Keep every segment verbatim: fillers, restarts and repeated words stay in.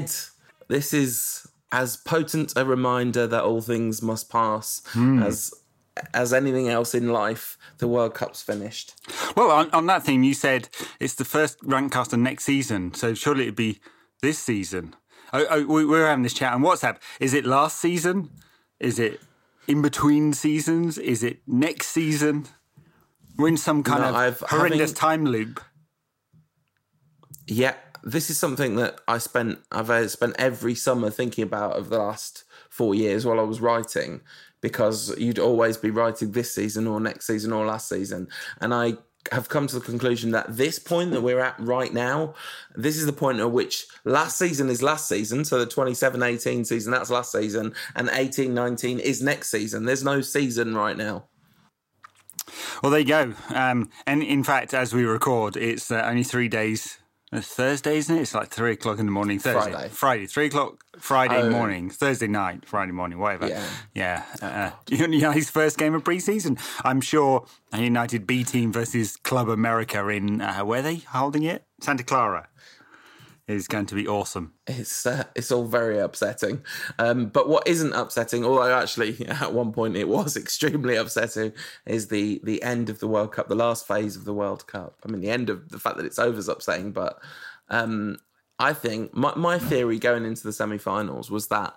dead. This is as potent a reminder that all things must pass mm. as as anything else in life. The World Cup's finished. Well, on, on that theme, you said it's the first Rantcaster next season, so surely it'd be this season. Oh, oh, we were having this chat on WhatsApp. Is it last season? Is it in between seasons? Is it next season? We're in some kind no, of I've, horrendous having... time loop. Yeah, this is something that I spent, I've uh, spent every summer thinking about over the last four years while I was writing, because you'd always be writing this season or next season or last season. And I have come to the conclusion that this point that we're at right now, this is the point at which last season is last season. So the twenty-seven eighteen season, that's last season. And eighteen nineteen is next season. There's no season right now. Well, there you go. Um, and in fact, as we record, it's uh, only three days It's Thursday, isn't it? It's like three o'clock in the morning. Thursday, Friday, Friday three o'clock, Friday oh. morning, Thursday night, Friday morning, whatever. Yeah, yeah. Uh, United's first game of pre-season. I'm sure a United B team versus Club America in uh, where are they holding it? Santa Clara is going to be awesome. It's uh, it's all very upsetting. Um, but what isn't upsetting, although actually at one point it was extremely upsetting, is the the end of the World Cup, the last phase of the World Cup. I mean, the end of the fact that it's over is upsetting, but um, I think my, my theory going into the semi-finals was that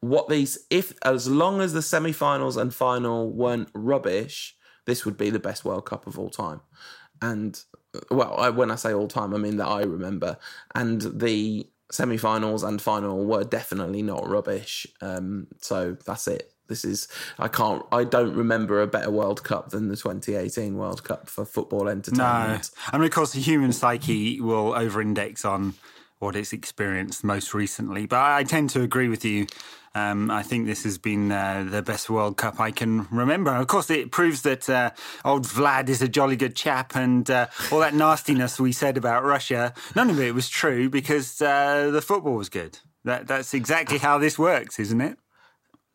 what these, if as long as the semi-finals and final weren't rubbish, this would be the best World Cup of all time. And well, I, when I say all time, I mean that I remember. And the semi-finals and final were definitely not rubbish. Um, so that's it. This is, I can't, I don't remember a better World Cup than the twenty eighteen World Cup for football entertainment. No. I mean, of course, the human psyche will over-index on what it's experienced most recently. But I tend to agree with you. Um, I think this has been uh, the best World Cup I can remember. Of course, it proves that uh, old Vlad is a jolly good chap, and uh, all that nastiness we said about Russia, none of it was true because uh, the football was good. That, that's exactly how this works, isn't it?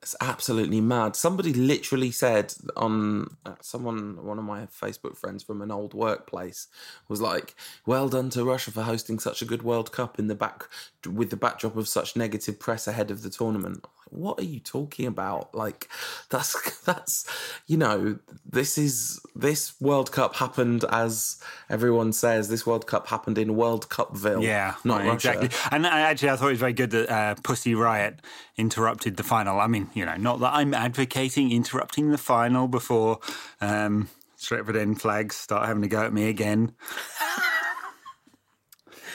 It's absolutely mad. Somebody literally said on someone, one of my Facebook friends from an old workplace was like, well done to Russia for hosting such a good World Cup in the back with the backdrop of such negative press ahead of the tournament. What are you talking about? Like that's, that's, you know, this is, this World Cup happened, as everyone says, this World Cup happened in World Cupville. Yeah, not right, Russia. Exactly. And actually I thought it was very good that uh, Pussy Riot interrupted the final. I mean, you know, not that I'm advocating interrupting the final before um, Stretford End flags start having a go at me again.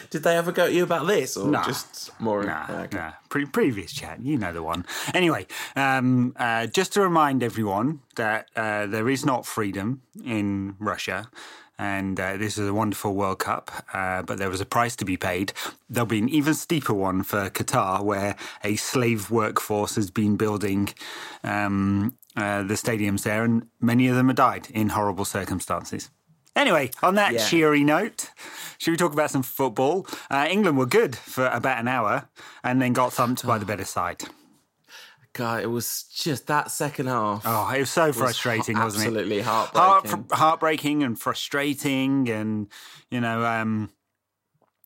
Did they ever go at you about this, or nah, just more? Nah, yeah, okay. nah. Pre- previous chat, you know the one. Anyway, um, uh, just to remind everyone that uh, there is not freedom in Russia. And uh, this is a wonderful World Cup, uh, but there was a price to be paid. There'll be an even steeper one for Qatar, where a slave workforce has been building um, uh, the stadiums there, and many of them have died in horrible circumstances. Anyway, on that yeah. cheery note, should we talk about some football? Uh, England were good for about an hour and then got thumped oh. by the better side. God, it was just that second half. Oh, it was so frustrating, was wasn't absolutely it? Absolutely heartbreaking. Heart, heartbreaking and frustrating, and you know, um,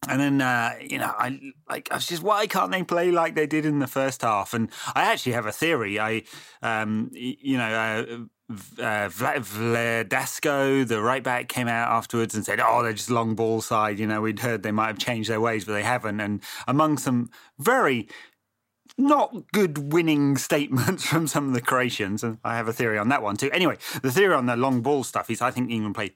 and then uh, you know, I like I was just, why can't they play like they did in the first half? And I actually have a theory. I, um, you know, uh, uh, Vladasko, the right back, came out afterwards and said, "Oh, they're just long ball side." You know, we'd heard they might have changed their ways, but they haven't. And among some very not good winning statements from some of the Croatians, and I have a theory on that one too. Anyway, the theory on the long ball stuff is I think England played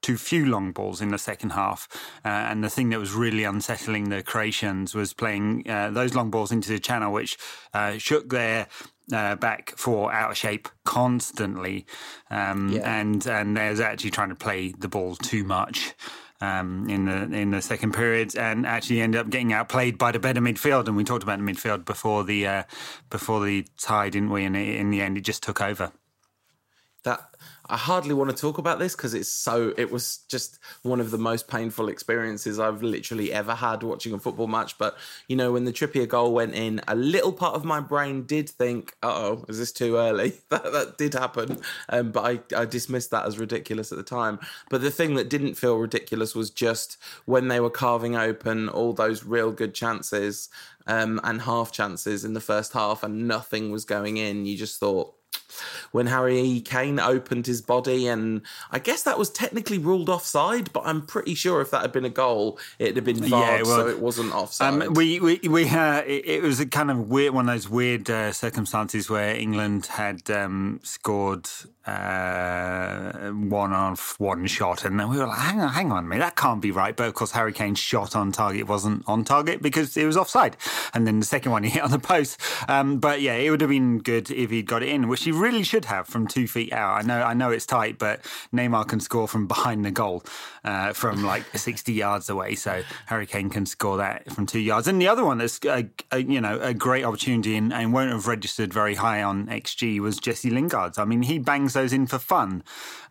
too few long balls in the second half, uh, and the thing that was really unsettling the Croatians was playing uh, those long balls into the channel, which uh, shook their uh, back four out of shape constantly, um, yeah. and, and they was actually trying to play the ball too much. Um, in the in the second period, and actually ended up getting outplayed by the better midfield. And we talked about the midfield before the uh, before the tie, didn't we? And it, in the end, it just took over. that I hardly want to talk about this because it's so, it was just one of the most painful experiences I've literally ever had watching a football match. But, you know, when the Trippier goal went in, a little part of my brain did think, uh-oh, is this too early? that, that did happen. Um, but I, I dismissed that as ridiculous at the time. But the thing that didn't feel ridiculous was just when they were carving open all those real good chances um, and half chances in the first half and nothing was going in, you just thought, when Harry Kane opened his body, and I guess that was technically ruled offside, but I'm pretty sure if that had been a goal, it'd have been V A R, yeah, well, so it wasn't offside. Um, we we, we uh, it, it was a kind of weird, one of those weird uh, circumstances where England had um, scored uh, one off one shot, and then we were like, hang on, hang on a minute, that can't be right. But of course, Harry Kane's shot on target wasn't on target because it was offside, and then the second one he hit on the post. Um, but yeah, it would have been good if he'd got it in, which he really. Really should have from two feet out. I know, I know it's tight, but Neymar can score from behind the goal, uh, from like sixty yards away. So Harry Kane can score that from two yards. And the other one that's a, a, you know a great opportunity and, and won't have registered very high on X G was Jesse Lingard's. I mean, he bangs those in for fun,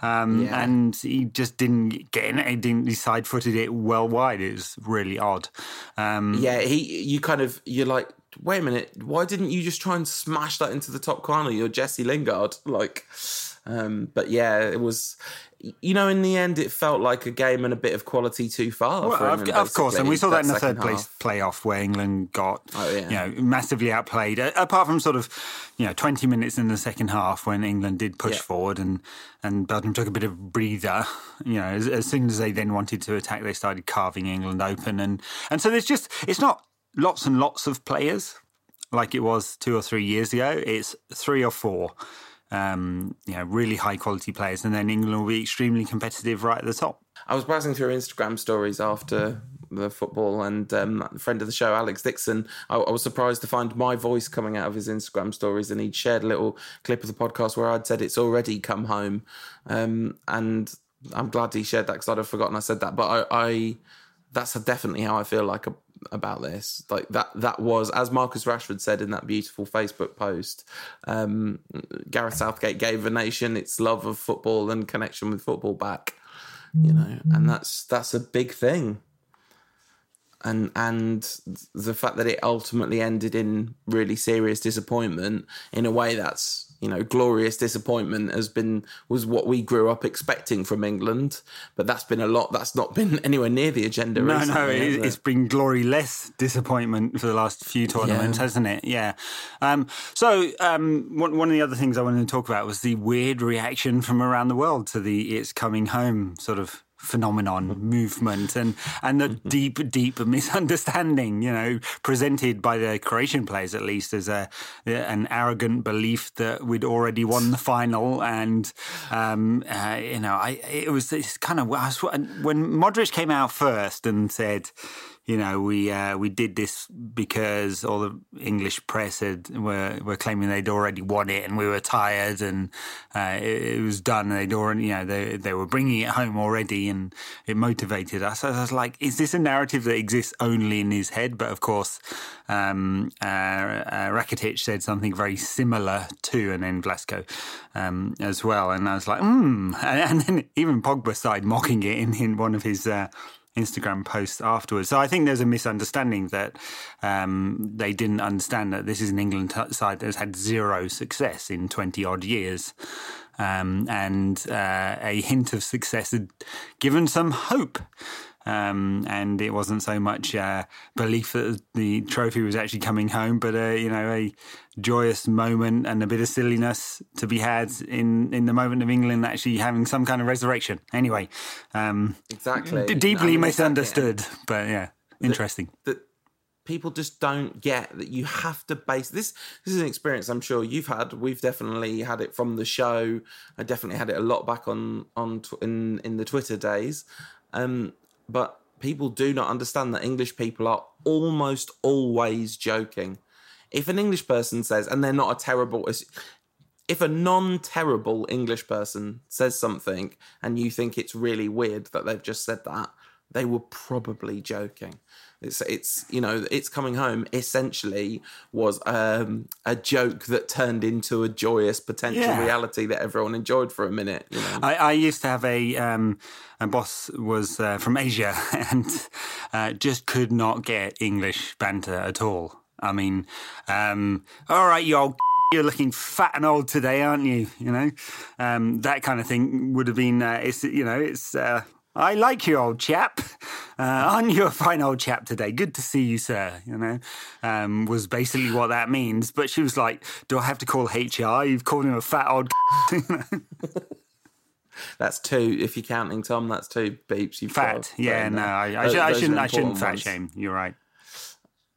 um, yeah. and he just didn't get in it. He didn't. He side footed it well wide. It was really odd. Um, yeah, he. You kind of. You're like. Wait a minute, why didn't you just try and smash that into the top corner? You're Jesse Lingard. Like, um, but yeah, it was, you know, in the end, it felt like a game and a bit of quality too far. Well, for England, of course, and we saw that, that in the third half. place playoff where England got, oh, yeah. you know, massively outplayed, apart from sort of, you know, twenty minutes in the second half when England did push yeah. forward and, and Belgium took a bit of a breather. You know, as, as soon as they then wanted to attack, they started carving England open. And, and so there's just, it's not, lots and lots of players, like it was two or three years ago. It's three or four, um, you know, really high-quality players, and then England will be extremely competitive right at the top. I was browsing through Instagram stories after the football, and um, a friend of the show, Alex Dixon, I, I was surprised to find my voice coming out of his Instagram stories, and he'd shared a little clip of the podcast where I'd said, it's already come home, um, and I'm glad he shared that because I'd have forgotten I said that, but I, I that's definitely how I feel like a about this. Like that that was, as Marcus Rashford said in that beautiful Facebook post, um, Gareth Southgate gave a nation its love of football and connection with football back, you know, and that's that's a big thing. And and the fact that it ultimately ended in really serious disappointment, in a way that's, you know, glorious disappointment has been, was what we grew up expecting from England. But that's been a lot. That's not been anywhere near the agenda. No, recently, no, it, it? it's been glory-less disappointment for the last few tournaments, yeah. hasn't it? Yeah. Um, so um, one, one of the other things I wanted to talk about was the weird reaction from around the world to the It's Coming Home sort of phenomenon, movement, and and the deep, deep misunderstanding, you know, presented by the Croatian players at least as a an arrogant belief that we'd already won the final. And um, uh, you know, I it was this kind of when Modric came out first and said, you know, we uh, we did this because all the English press had, were were claiming they'd already won it, and we were tired, and uh, it, it was done. They'd already, you know, they they were bringing it home already, and it motivated us. I was like, is this a narrative that exists only in his head? But of course, um, uh, uh, Rakitic said something very similar to, and then Vlasko um, as well. And I was like, hmm. And, and then even Pogba started mocking it in, in one of his. Uh, Instagram posts afterwards. So I think there's a misunderstanding that um, they didn't understand that this is an England t- side that has had zero success in twenty-odd years. Um, and uh, a hint of success had given some hope. Um, and it wasn't so much uh, belief that the trophy was actually coming home, but, uh, you know, a joyous moment and a bit of silliness to be had in, in the moment of England actually having some kind of resurrection. Anyway, um, exactly, d- deeply I mean, misunderstood, exactly. But yeah, interesting. The, the- People just don't get that you have to base this. This is an experience I'm sure you've had. We've definitely had it from the show. I definitely had it a lot back on on tw- in in the Twitter days. Um, but people do not understand that English people are almost always joking. If an English person says, and they're not a terrible, if a non-terrible English person says something, and you think it's really weird that they've just said that, they were probably joking. It's, it's you know, It's Coming Home essentially was um, a joke that turned into a joyous potential yeah. reality that everyone enjoyed for a minute. You know? I, I used to have a, um, a boss was uh, from Asia and uh, just could not get English banter at all. I mean, um, all right, you old... You're looking fat and old today, aren't you? You know, um, that kind of thing would have been, uh, it's, you know, it's, uh, I like you, old chap. Uh, aren't you a fine old chap today? Good to see you, sir, you know, um, was basically what that means. But she was like, do I have to call H R? You've called him a fat old c-. That's two. If you're counting, Tom, that's two beeps. You've fat. Yeah, no, I, I, those, sh- I shouldn't, I shouldn't fat shame. You're right.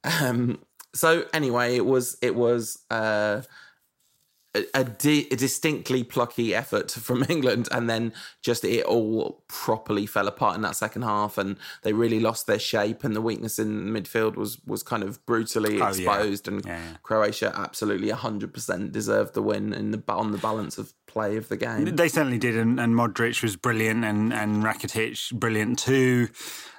Um. So anyway, it was, it was, uh, A, di- a distinctly plucky effort from England, and then just it all properly fell apart in that second half, and they really lost their shape, and the weakness in midfield was was kind of brutally oh, exposed yeah. and yeah, yeah. Croatia absolutely one hundred percent deserved the win in the, on the balance of play of the game. They certainly did, and, and Modric was brilliant, and, and Rakitic brilliant too,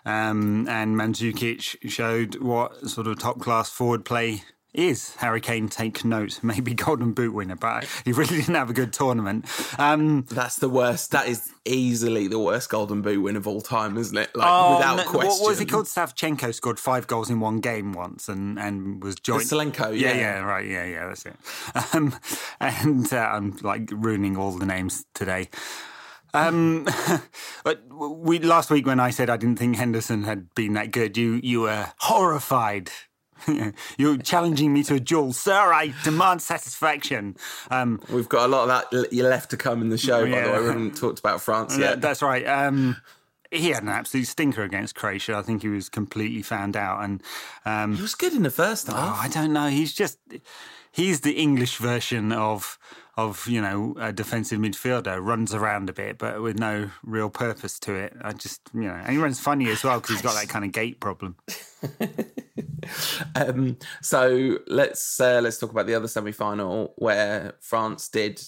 um, and Mandzukic showed what sort of top-class forward play is. Harry Kane, take note, maybe Golden Boot winner, but he really didn't have a good tournament. Um, That's the worst. That is easily the worst Golden Boot win of all time, isn't it? Like, oh, without no, question. What was he called? Savchenko scored five goals in one game once and, and was joined... Salenko, yeah. yeah. Yeah, right. Yeah, yeah, that's it. Um, and uh, I'm, like, ruining all the names today. Um, but we last week when I said I didn't think Henderson had been that good, you you were horrified. You're challenging me to a duel, sir. I demand satisfaction. Um, We've got a lot of that left to come in the show, yeah. by the way. We haven't talked about France yet. That's right. Um, he had an absolute stinker against Croatia. I think he was completely found out. And um, he was good in the first half. Oh, I don't know. He's just... He's the English version of, of you know, a defensive midfielder. Runs around a bit, but with no real purpose to it. I just, you know... And he runs funny as well because he's got that kind of gait problem. um, so let's uh, let's talk about the other semi-final where France did...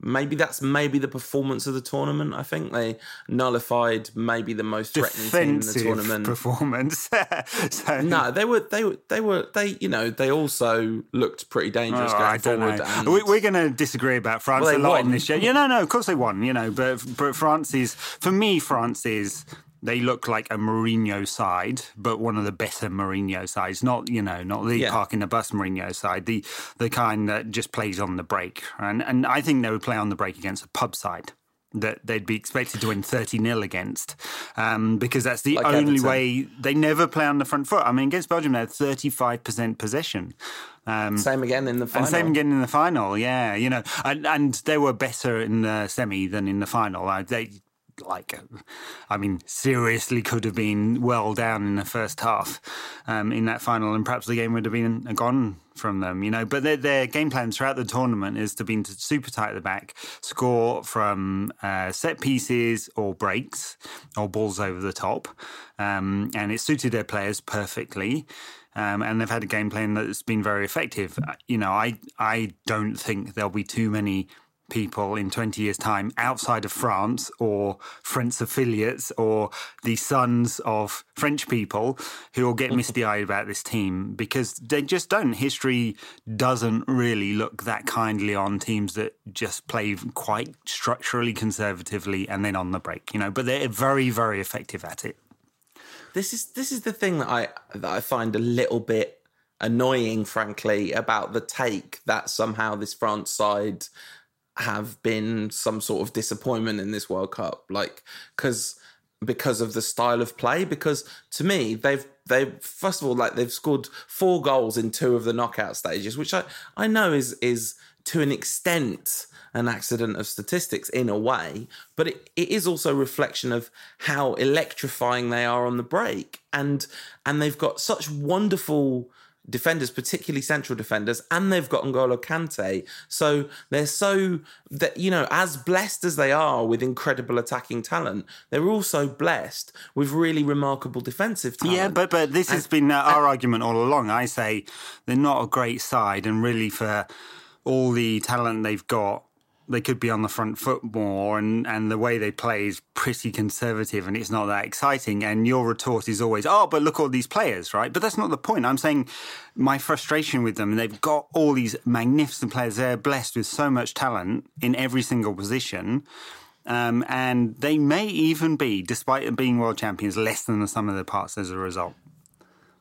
Maybe that's maybe the performance of the tournament. I think they nullified maybe the most threatening team in the tournament. Performance. so, no, they were they were they were they you know they also looked pretty dangerous oh, going I forward. Don't know. We, we're going to disagree about France well, a lot won. in this show. Yeah, no, no, of course they won. You know, but but France is for me, France is. They look like a Mourinho side, but one of the better Mourinho sides. Not, you know, not the yeah. parking the bus Mourinho side. The the kind that just plays on the break. And and I think they would play on the break against a pub side that they'd be expected to win thirty nil against, um, because that's the like only Everton. way. They never play on the front foot. I mean, against Belgium, they had thirty-five percent possession. Um, same again in the final. And same again in the final, yeah. You know, and, and they were better in the semi than in the final. I, they... Like, I mean, seriously could have been well down in the first half um, in that final, and perhaps the game would have been gone from them, you know. But their, their game plan throughout the tournament is to be super tight at the back, score from uh, set pieces or breaks or balls over the top. Um, and it suited their players perfectly. Um, and they've had a game plan that's been very effective. You know, I, I don't think there'll be too many people in twenty years' time outside of France or French affiliates or the sons of French people who will get misty-eyed about this team, because they just don't. History doesn't really look that kindly on teams that just play quite structurally conservatively and then on the break, you know, but they're very, very effective at it. This is this is the thing that I that I find a little bit annoying, frankly, about the take that somehow this France side have been some sort of disappointment in this World Cup, like because because of the style of play. Because to me, they've they first of all like they've scored four goals in two of the knockout stages, which I I know is is to an extent an accident of statistics in a way, but it, it is also a reflection of how electrifying they are on the break, and and they've got such wonderful defenders, particularly central defenders, and they've got N'Golo Kante. So they're so, that you know, as blessed as they are with incredible attacking talent, they're also blessed with really remarkable defensive talent. Yeah, but but this and, has been uh, our and, argument all along. I say they're not a great side, and really for all the talent they've got, they could be on the front foot more, and, and the way they play is pretty conservative and it's not that exciting. And your retort is always, oh, but look all these players, right? But that's not the point. I'm saying my frustration with them, and they've got all these magnificent players. They're blessed with so much talent in every single position. Um, and they may even be, despite being world champions, less than the sum of their parts as a result.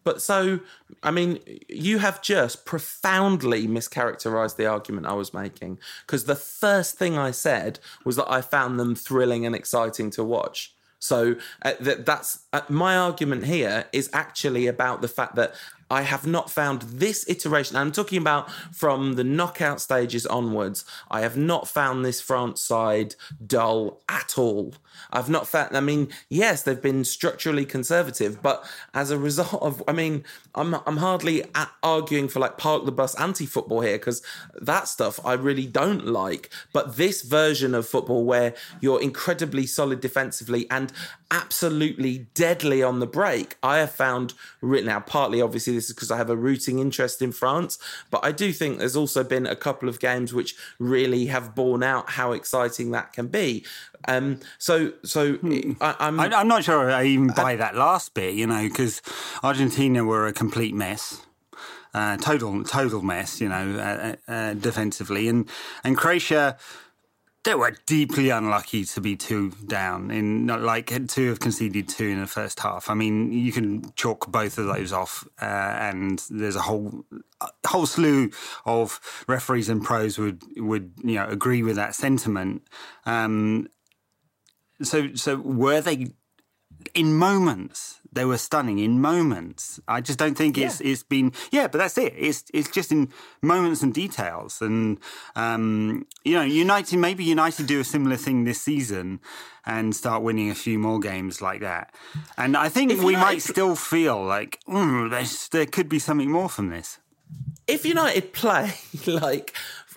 But so, I mean, you have just profoundly mischaracterised the argument I was making, because the first thing I said was that I found them thrilling and exciting to watch. So uh, th- that's uh, my argument here is actually about the fact that I have not found this iteration. I'm talking about from the knockout stages onwards. I have not found this France side dull at all. I've not found, I mean, yes, they've been structurally conservative, but as a result of, I mean, I'm I'm hardly arguing for like park the bus anti-football here, because that stuff I really don't like. But this version of football where you're incredibly solid defensively and absolutely deadly on the break, I have found written out, partly obviously this is because I have a rooting interest in France, but I do think there's also been a couple of games which really have borne out how exciting that can be. Um, so, so hmm. I, I'm I, I'm not sure I even buy I, that last bit, you know, because Argentina were a complete mess, uh, total total mess, you know, uh, uh, defensively, and and Croatia. They were deeply unlucky to be two down, in like to have conceded two in the first half. I mean, you can chalk both of those off, uh, and there's a whole a whole slew of referees and pros would would you know agree with that sentiment. Um, so, so were they in moments? They were stunning in moments. I just don't think it's yeah. it's been yeah, but that's it. It's it's just in moments and details. And um, you know, United maybe United do a similar thing this season and start winning a few more games like that. And I think if we United... might still feel like mm, there's, there could be something more from this. If United play like.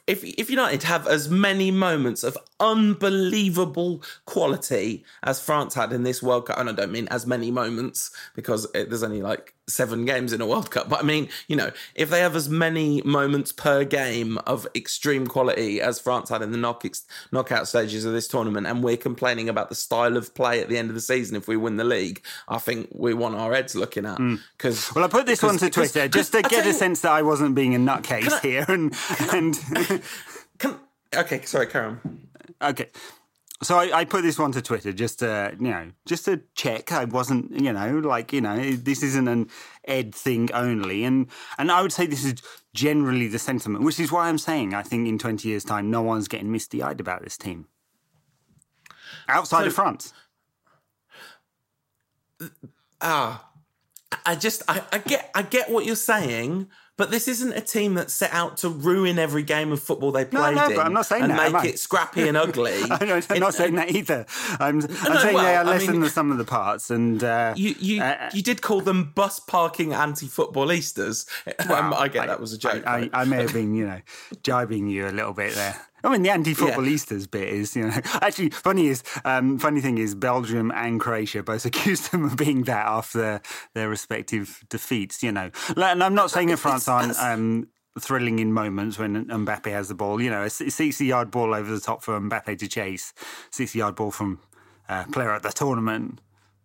If if United have as many moments of unbelievable quality as France had in this World Cup, and I don't mean as many moments because it, there's only like seven games in a World Cup, but I mean, you know, if they have as many moments per game of extreme quality as France had in the knock, knockout stages of this tournament, and we're complaining about the style of play at the end of the season if we win the league, I think we want our heads looking at. Mm. Cause, well, I put this one to Twitter just to get a sense that I wasn't being a nutcase I, here. And, and I, can, Okay, sorry, Karen. Okay. So I, I put this one to Twitter just to, you know, just to check I wasn't, you know, like, you know, this isn't an Ed thing only. And and I would say this is generally the sentiment, which is why I'm saying I think in twenty years' time, no one's getting misty-eyed about this team. Outside so, of France. Ah, uh, I just, I, I get, I get what you're saying. But this isn't a team that set out to ruin every game of football they played no, no, in but I'm not saying and that, make it scrappy and ugly. I'm not, I'm not saying that either. I'm, I'm no, saying well, they are less I mean, than the sum of the parts. And uh, you, you, uh, you did call them bus parking anti-footballistas. Well, um, I get I, that was a joke. I, I, I may have been, you know, jibing you a little bit there. I mean, the anti-footballistas yeah. bit is, you know, actually funny is, um, funny thing is Belgium and Croatia both accused them of being that after their respective defeats, you know. And I'm not saying that France aren't um, thrilling in moments when Mbappe has the ball, you know, a sixty-yard ball over the top for Mbappe to chase, sixty-yard ball from a player at the tournament.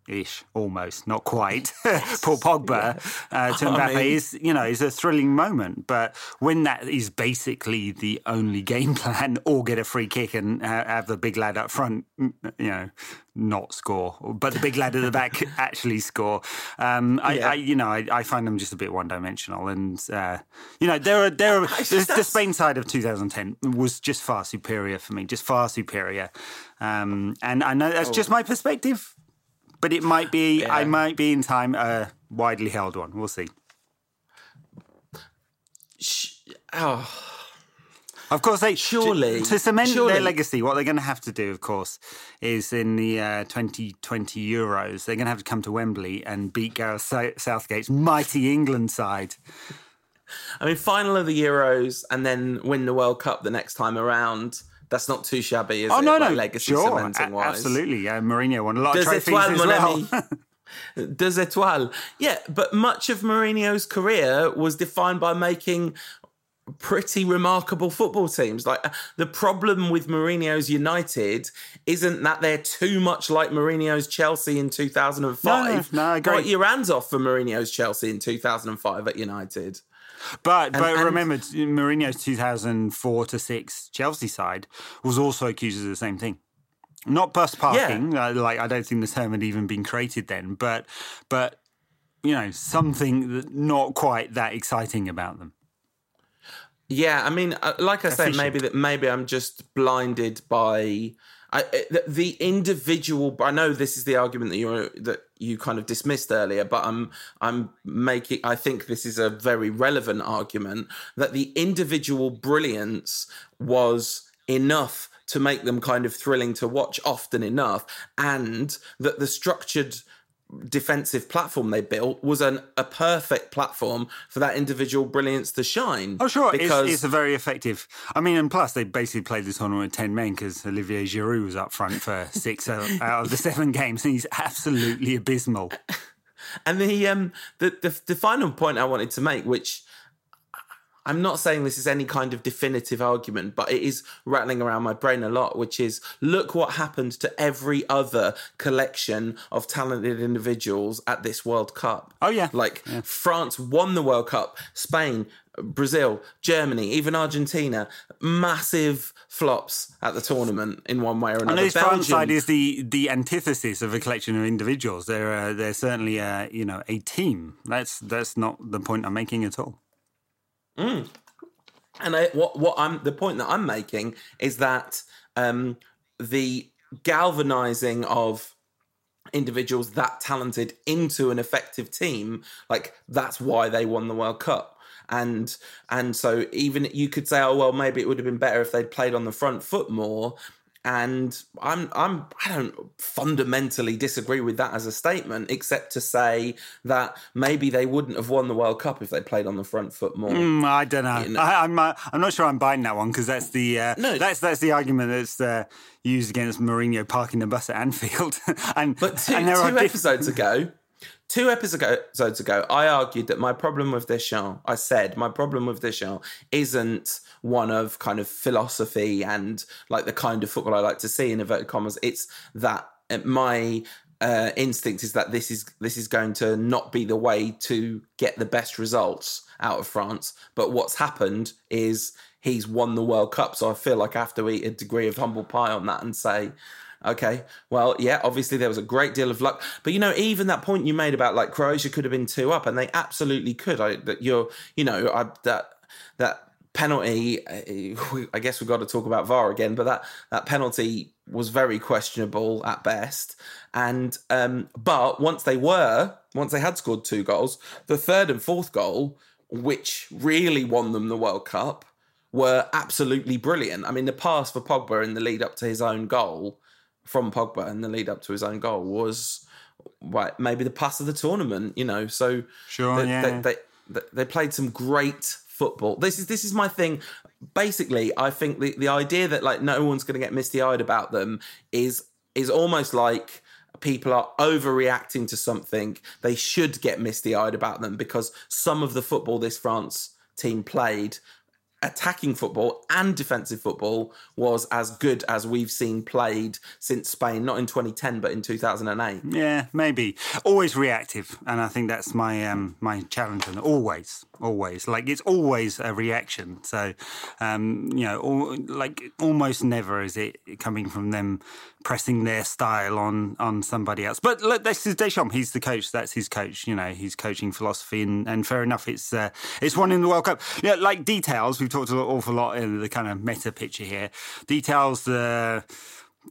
Ish, almost, not quite. Yes. Paul Pogba yeah. uh, to Mbappe I mean, is, you know, is a thrilling moment. But when that is basically the only game plan, or get a free kick and uh, have the big lad up front, you know, not score, but the big lad at the back actually score. Um, I, yeah. I, you know, I, I find them just a bit one-dimensional. And uh, you know, there are there are the, the Spain side of two thousand ten was just far superior for me, just far superior. Um, and I know that's oh. just my perspective. But it might be, yeah. I might be in time, a uh, widely held one. We'll see. Sh- oh. Of course, they surely to, to cement surely. their legacy, what they're going to have to do, of course, is in the uh, twenty twenty Euros, they're going to have to come to Wembley and beat Gareth Southgate's mighty England side. I mean, final of the Euros and then win the World Cup the next time around. That's not too shabby, is oh, it? Oh, no, no, like legacy sure. cementing wise. A- absolutely, yeah. Mourinho won a lot Des of trophies étoiles, as well. Deux étoiles. Yeah, but much of Mourinho's career was defined by making pretty remarkable football teams. Like, the problem with Mourinho's United isn't that they're too much like Mourinho's Chelsea in two thousand five. No, no, no, I agree. Got your hands off for Mourinho's Chelsea in two thousand five at United. But and, but and, remember, Mourinho's two thousand four to six Chelsea side was also accused of the same thing. Not bus parking, yeah. like I don't think the term had even been created then, but but you know, something that not quite that exciting about them. Yeah, I mean, like I said, maybe that maybe I'm just blinded by I, the individual. I know this is the argument that you that you kind of dismissed earlier, but I'm I'm making. I think this is a very relevant argument that the individual brilliance was enough to make them kind of thrilling to watch often enough, and that the structured defensive platform they built was an, a perfect platform for that individual brilliance to shine. Oh, sure. Because... It's, it's a very effective... I mean, and plus, they basically played this tournament with ten men because Olivier Giroud was up front for six out, out of the seven games, and he's absolutely abysmal. And the, um, the, the, the final point I wanted to make, which... I'm not saying this is any kind of definitive argument, but it is rattling around my brain a lot, which is, look what happened to every other collection of talented individuals at this World Cup. Oh, yeah. Like, yeah. France won the World Cup, Spain, Brazil, Germany, even Argentina, massive flops at the tournament in one way or another. And this France side is the, the antithesis of a collection of individuals. They're, uh, they're certainly, uh, you know, a team. That's, that's not the point I'm making at all. Mm. And I, what what I'm the point that I'm making is that um, the galvanizing of individuals that talented into an effective team, like, that's why they won the World Cup. And and so even you could say, oh well, maybe it would have been better if they'd played on the front foot more. And I'm I'm I don't fundamentally disagree with that as a statement, except to say that maybe they wouldn't have won the World Cup if they played on the front foot more. Mm, I don't know. You know? I, I'm uh, I'm not sure I'm buying that one, because that's the uh, no. that's that's the argument that's uh, used against Mourinho parking the bus at Anfield. and but two, and there two are episodes different... ago. Two episodes ago, I argued that my problem with Deschamps, I said, my problem with Deschamps isn't one of kind of philosophy and like the kind of football I like to see in inverted commas. It's that my uh, instinct is that this is this is going to not be the way to get the best results out of France. But what's happened is he's won the World Cup, so I feel like I have to eat a degree of humble pie on that and say... Okay, well, yeah, obviously there was a great deal of luck. But, you know, even that point you made about, like, Croatia could have been two up, and they absolutely could. I, that you're, you know, I, that that penalty, I guess we've got to talk about V A R again, but that, that penalty was very questionable at best. And um, but once they were, once they had scored two goals, the third and fourth goal, which really won them the World Cup, were absolutely brilliant. I mean, the pass for Pogba in the lead up to his own goal... from Pogba and the lead up to his own goal was right, maybe the pass of the tournament, you know. So sure, they, yeah. they, they they played some great football. This is this is my thing. Basically, I think the, the idea that like no one's going to get misty-eyed about them is is almost like people are overreacting to something. They should get misty-eyed about them because some of the football this France team played, attacking football and defensive football, was as good as we've seen played since Spain, not in twenty ten, but in two thousand eight. Yeah, maybe. Always reactive. And I think that's my um, my challenge. And always, always. Like, it's always a reaction. So, um, you know, all, like almost never is it coming from them pressing their style on, on somebody else. But look, this is Deschamps. He's the coach. That's his coach. You know, he's coaching philosophy. And, and fair enough, it's uh, it's won in the World Cup. Yeah, like details, we've talked an awful lot in the kind of meta picture here. Details the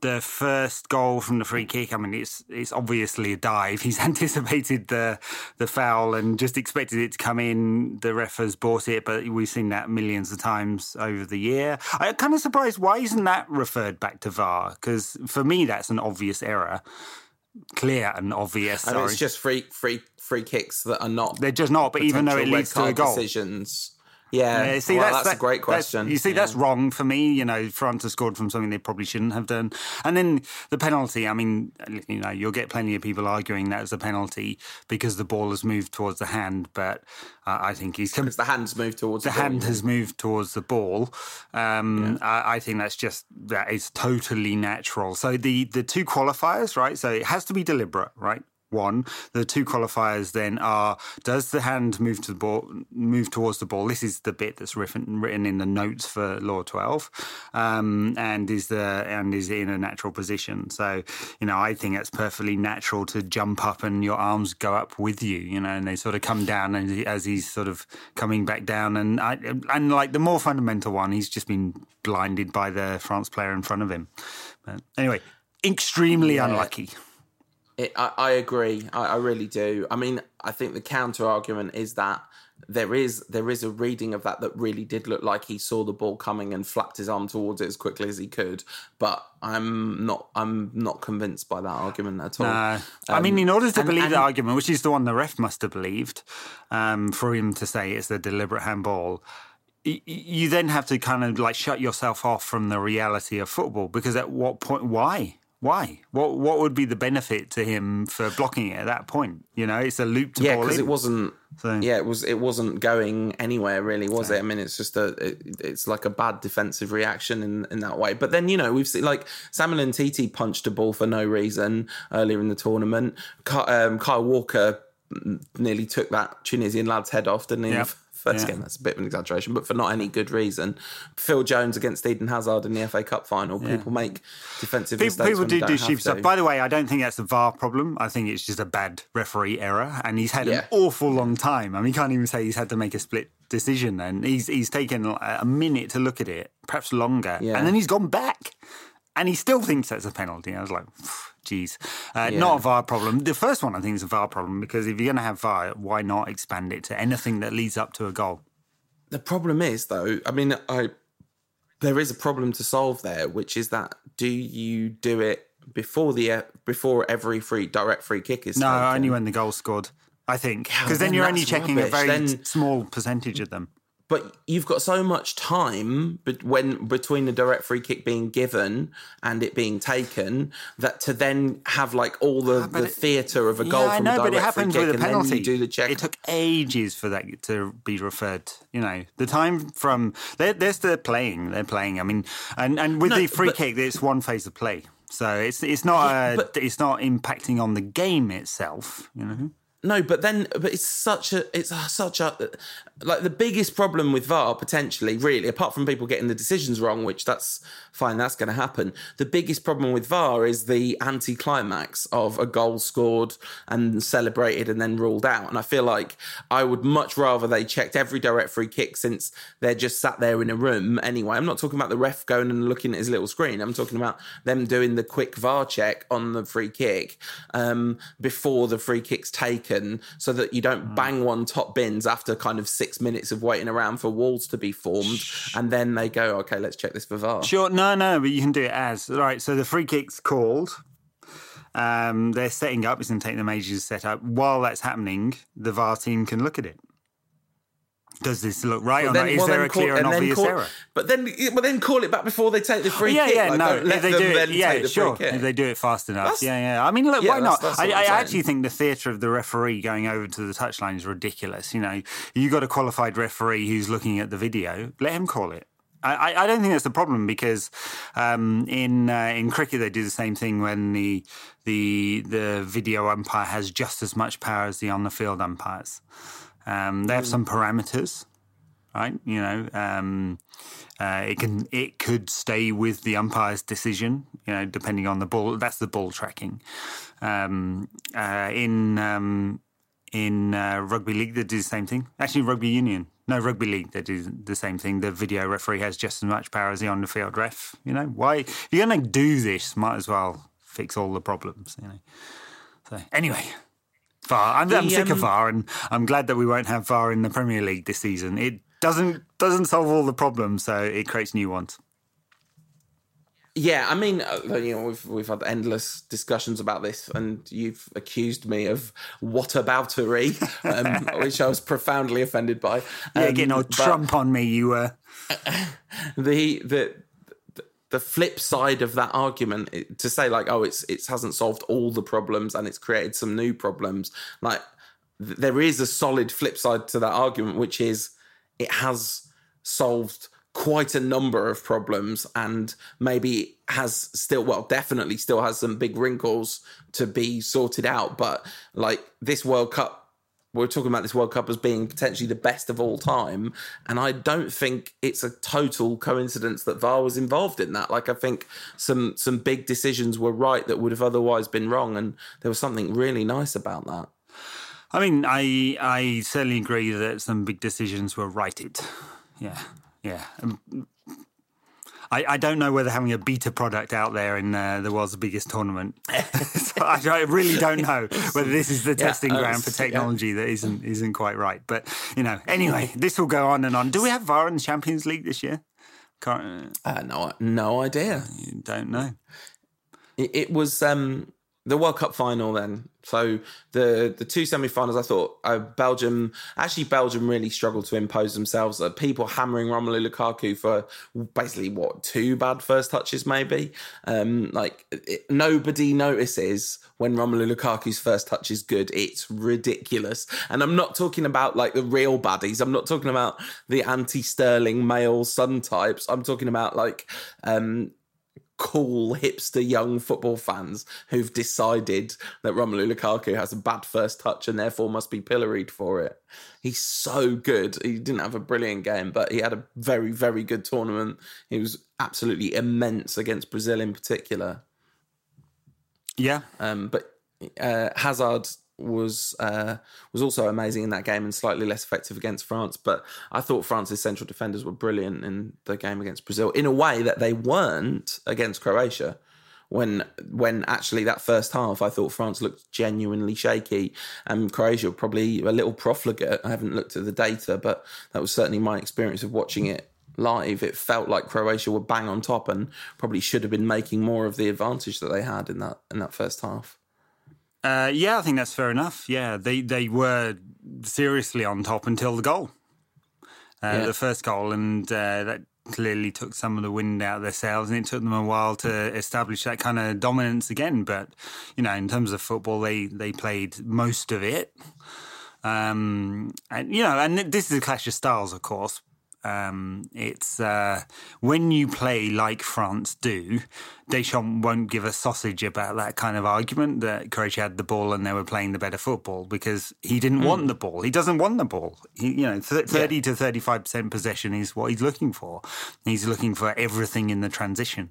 the first goal from the free kick. I mean, it's it's obviously a dive. He's anticipated the the foul and just expected it to come in. The ref has bought it, but we've seen that millions of times over the year. I'm kind of surprised why isn't that referred back to V A R? Because for me, that's an obvious error. Clear and obvious. Sorry. And it's just free free free kicks that are not. They're just not. But even though it leads to a goal. Decisions. Yeah, yeah see, well, that's, that's that, a great question. You see, yeah. that's wrong for me, you know, France has scored from something they probably shouldn't have done. And then the penalty, I mean, you know, you'll get plenty of people arguing that was a penalty because the ball has moved towards the hand, but uh, I think he's... Because the hand's moved towards the, the ball. The hand yeah. has moved towards the ball. Um, yeah. I, I think that's just, that is totally natural. So the, the two qualifiers, right, so it has to be deliberate, right? One, the two qualifiers then are: does the hand move to the ball, move towards the ball? This is the bit that's written written in the notes for Law twelve, um, and is the and is in a natural position. So, you know, I think it's perfectly natural to jump up and your arms go up with you, you know, and they sort of come down as, he, as he's sort of coming back down. And I, and like the more fundamental one, he's just been blinded by the France player in front of him. But anyway, extremely yeah. unlucky. It, I, I agree. I, I really do. I mean, I think the counter argument is that there is there is a reading of that that really did look like he saw the ball coming and flapped his arm towards it as quickly as he could. But I'm not I'm not convinced by that argument at all. No. Um, I mean, in order to and, believe and, that argument, which is the one the ref must have believed, um, for him to say it's a deliberate handball, you then have to kind of like shut yourself off from the reality of football, because at what point? Why? Why? What What would be the benefit to him for blocking it at that point? You know, it's a loop to yeah, ball in. Yeah, because it wasn't. So. Yeah, it was. It wasn't going anywhere, really, was so. it? I mean, it's just a. It, it's like a bad defensive reaction in, in that way. But then, you know, we've seen like Samuel Ntiti punched a ball for no reason earlier in the tournament. Kyle, um, Kyle Walker nearly took that Tunisian lad's head off, didn't he? Yep. First yeah. game, that's a bit of an exaggeration, but for not any good reason. Phil Jones against Eden Hazard in the F A Cup final. Yeah. People make defensive people, mistakes. People when do they don't do stupid stuff. By the way, I don't think that's a V A R problem. I think it's just a bad referee error, and he's had yeah. an awful long time. I mean, you can't even say he's had to make a split decision, and he's he's taken a minute to look at it, perhaps longer, yeah. and then he's gone back, and he still thinks that's a penalty. I was like, geez, uh, yeah. not a V A R problem. The first one, I think, is a V A R problem, because if you're going to have V A R, why not expand it to anything that leads up to a goal? The problem is, though, I mean, I, there is a problem to solve there, which is that do you do it before the before every free direct free kick is? No, taken? Only when the goal's scored, I think, because yeah, then, then you're only checking rubbish. a very then, small percentage of them. But you've got so much time but when between the direct free kick being given and it being taken that to then have like all the, the theatre of a goal yeah, from I know, a direct free kick with a penalty. And then you do the check. It took ages for that to be referred. You know, the time from they're, they're still playing. They're playing. I mean, and, and with no, the free but, kick, it's one phase of play, so it's it's not yeah, a, but, it's not impacting on the game itself. You know. No, but then, but it's such a, it's such a, like the biggest problem with V A R potentially, really, apart from people getting the decisions wrong, which that's fine, that's going to happen. The biggest problem with V A R is the anti-climax of a goal scored and celebrated and then ruled out. And I feel like I would much rather they checked every direct free kick, since they're just sat there in a room anyway. I'm not talking about the ref going and looking at his little screen. I'm talking about them doing the quick V A R check on the free kick um, before the free kick's taken, so that you don't bang one top bins after kind of six minutes of waiting around for walls to be formed, and then they go, okay, let's check this for V A R. Sure, no, no, but you can do it as. Right, so the free kick's called. Um, they're setting up. It's going to take them ages to set up. While that's happening, the V A R team can look at it. Does this look right well, or then, not? Well, is there a clear call, and, and obvious call, error? But then, well, then call it back before they take the free oh, yeah, kick. Yeah, like, no, let they them do it, yeah, take the sure. If they do it fast enough, that's, yeah, yeah. I mean, look, yeah, why that's, not? That's I, I actually think the theatre of the referee going over to the touchline is ridiculous. You know, you got a qualified referee who's looking at the video. Let him call it. I, I don't think that's the problem, because um, in uh, in cricket they do the same thing when the the the video umpire has just as much power as the on the field umpires. Um, they have some parameters, right? You know, um, uh, it can it could stay with the umpire's decision, you know, depending on the ball. That's the ball tracking. Um, uh, in um, in uh, rugby league, they do the same thing. Actually, rugby union, no, rugby league, they do the same thing. The video referee has just as much power as the on the field ref. You know, why if you're going to do this, might as well fix all the problems. You know. So anyway. V A R. I'm, the, I'm sick um, of V A R, and I'm glad that we won't have V A R in the Premier League this season. It doesn't doesn't solve all the problems, so it creates new ones. Yeah, I mean, you know, we've we've had endless discussions about this, and you've accused me of whataboutery, um, which I was profoundly offended by. Um, yeah, getting old Trump on me, you were. The the the flip side of that argument, to say like, oh, it's it hasn't solved all the problems and it's created some new problems. Like, there is a solid flip side to that argument, which is it has solved quite a number of problems and maybe has still, well, definitely still has some big wrinkles to be sorted out. But like this World Cup, we're talking about this World Cup as being potentially the best of all time. And I don't think it's a total coincidence that V A R was involved in that. Like, I think some, some big decisions were right that would have otherwise been wrong. And there was something really nice about that. I mean, I, I certainly agree that some big decisions were righted. Yeah. Yeah, um, I, I don't know whether having a beta product out there in uh, the world's biggest tournament, so I, I really don't know whether this is the testing yeah, ground was, for technology yeah. that isn't isn't quite right. But, you know, anyway, this will go on and on. Do we have V A R in the Champions League this year? Can't, uh, no, no idea. You don't know. It, it was um, the World Cup final then. So the, the two semi-finals, I thought uh, Belgium, actually Belgium really struggled to impose themselves. Uh, people hammering Romelu Lukaku for basically, what, two bad first touches maybe? Um, like, it, nobody notices when Romelu Lukaku's first touch is good. It's ridiculous. And I'm not talking about like the real baddies. I'm not talking about the anti-Sterling male son types. I'm talking about like... Um, cool hipster young football fans who've decided that Romelu Lukaku has a bad first touch and therefore must be pilloried for it. He's so good. He didn't have a brilliant game, but he had a very, very good tournament. He was absolutely immense against Brazil in particular. Yeah. Um, but uh, Hazard was uh, was also amazing in that game and slightly less effective against France. But I thought France's central defenders were brilliant in the game against Brazil in a way that they weren't against Croatia. When when actually that first half, I thought France looked genuinely shaky and Croatia probably a little profligate. I haven't looked at the data, but that was certainly my experience of watching it live. It felt like Croatia were bang on top and probably should have been making more of the advantage that they had in that in that first half. Uh, yeah, I think that's fair enough. Yeah, they, they were seriously on top until the goal, uh, yeah. the first goal, and uh, that clearly took some of the wind out of their sails, and it took them a while to establish that kind of dominance again. But, you know, in terms of football, they, they played most of it. Um, and, you know, and this is a clash of styles, of course. Um, it's uh, when you play like France do, Deschamps won't give a sausage about that kind of argument that Croatia had the ball and they were playing the better football, because he didn't mm. want the ball. He doesn't want the ball. He, you know, thirty yeah. to thirty-five percent possession is what he's looking for. He's looking for everything in the transition,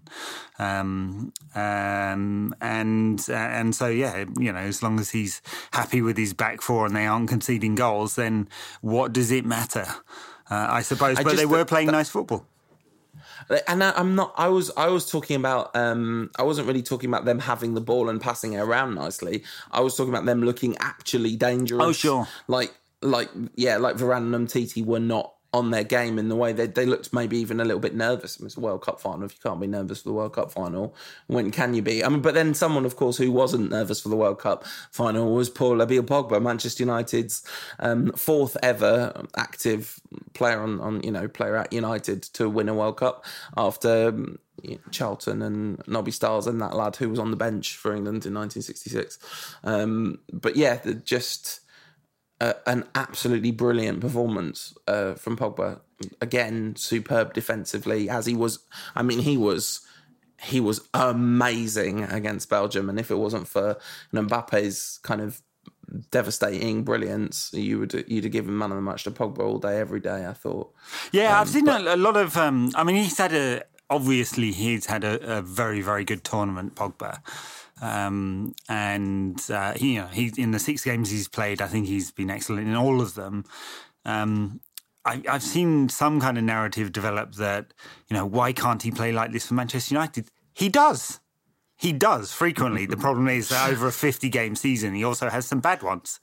um, um, and uh, and so yeah, you know, as long as he's happy with his back four and they aren't conceding goals, then what does it matter? Uh, I suppose, but I just, they were playing that, nice football. And I, I'm not. I was. I was talking about. Um, I wasn't really talking about them having the ball and passing it around nicely. I was talking about them looking actually dangerous. Oh sure. Like like yeah, like Varane and Umtiti were not on their game in the way they they looked. Maybe even a little bit nervous. It's a World Cup final. If you can't be nervous for the World Cup final, when can you be? I mean, but then someone, of course, who wasn't nervous for the World Cup final was Paul Abel Pogba, Manchester United's um, fourth ever active player on, on you know player at United to win a World Cup after um, Charlton and Nobby Stiles and that lad who was on the bench for England in nineteen sixty-six. Um, but yeah, just. Uh, an absolutely brilliant performance uh, from Pogba. Again, superb defensively, as he was. I mean, he was he was amazing against Belgium, and if it wasn't for Mbappe's kind of devastating brilliance, you would you'd have given man of the match to Pogba all day, every day. I thought. Yeah, um, I've seen but- a, a lot of. Um, I mean, he's had a obviously he's had a, a very very good tournament, Pogba. Um, and uh, he, you know, he in the six games he's played, I think he's been excellent in all of them. Um, I, I've seen some kind of narrative develop that, you know, why can't he play like this for Manchester United? He does. He does frequently. The problem is that over a fifty-game season, he also has some bad ones.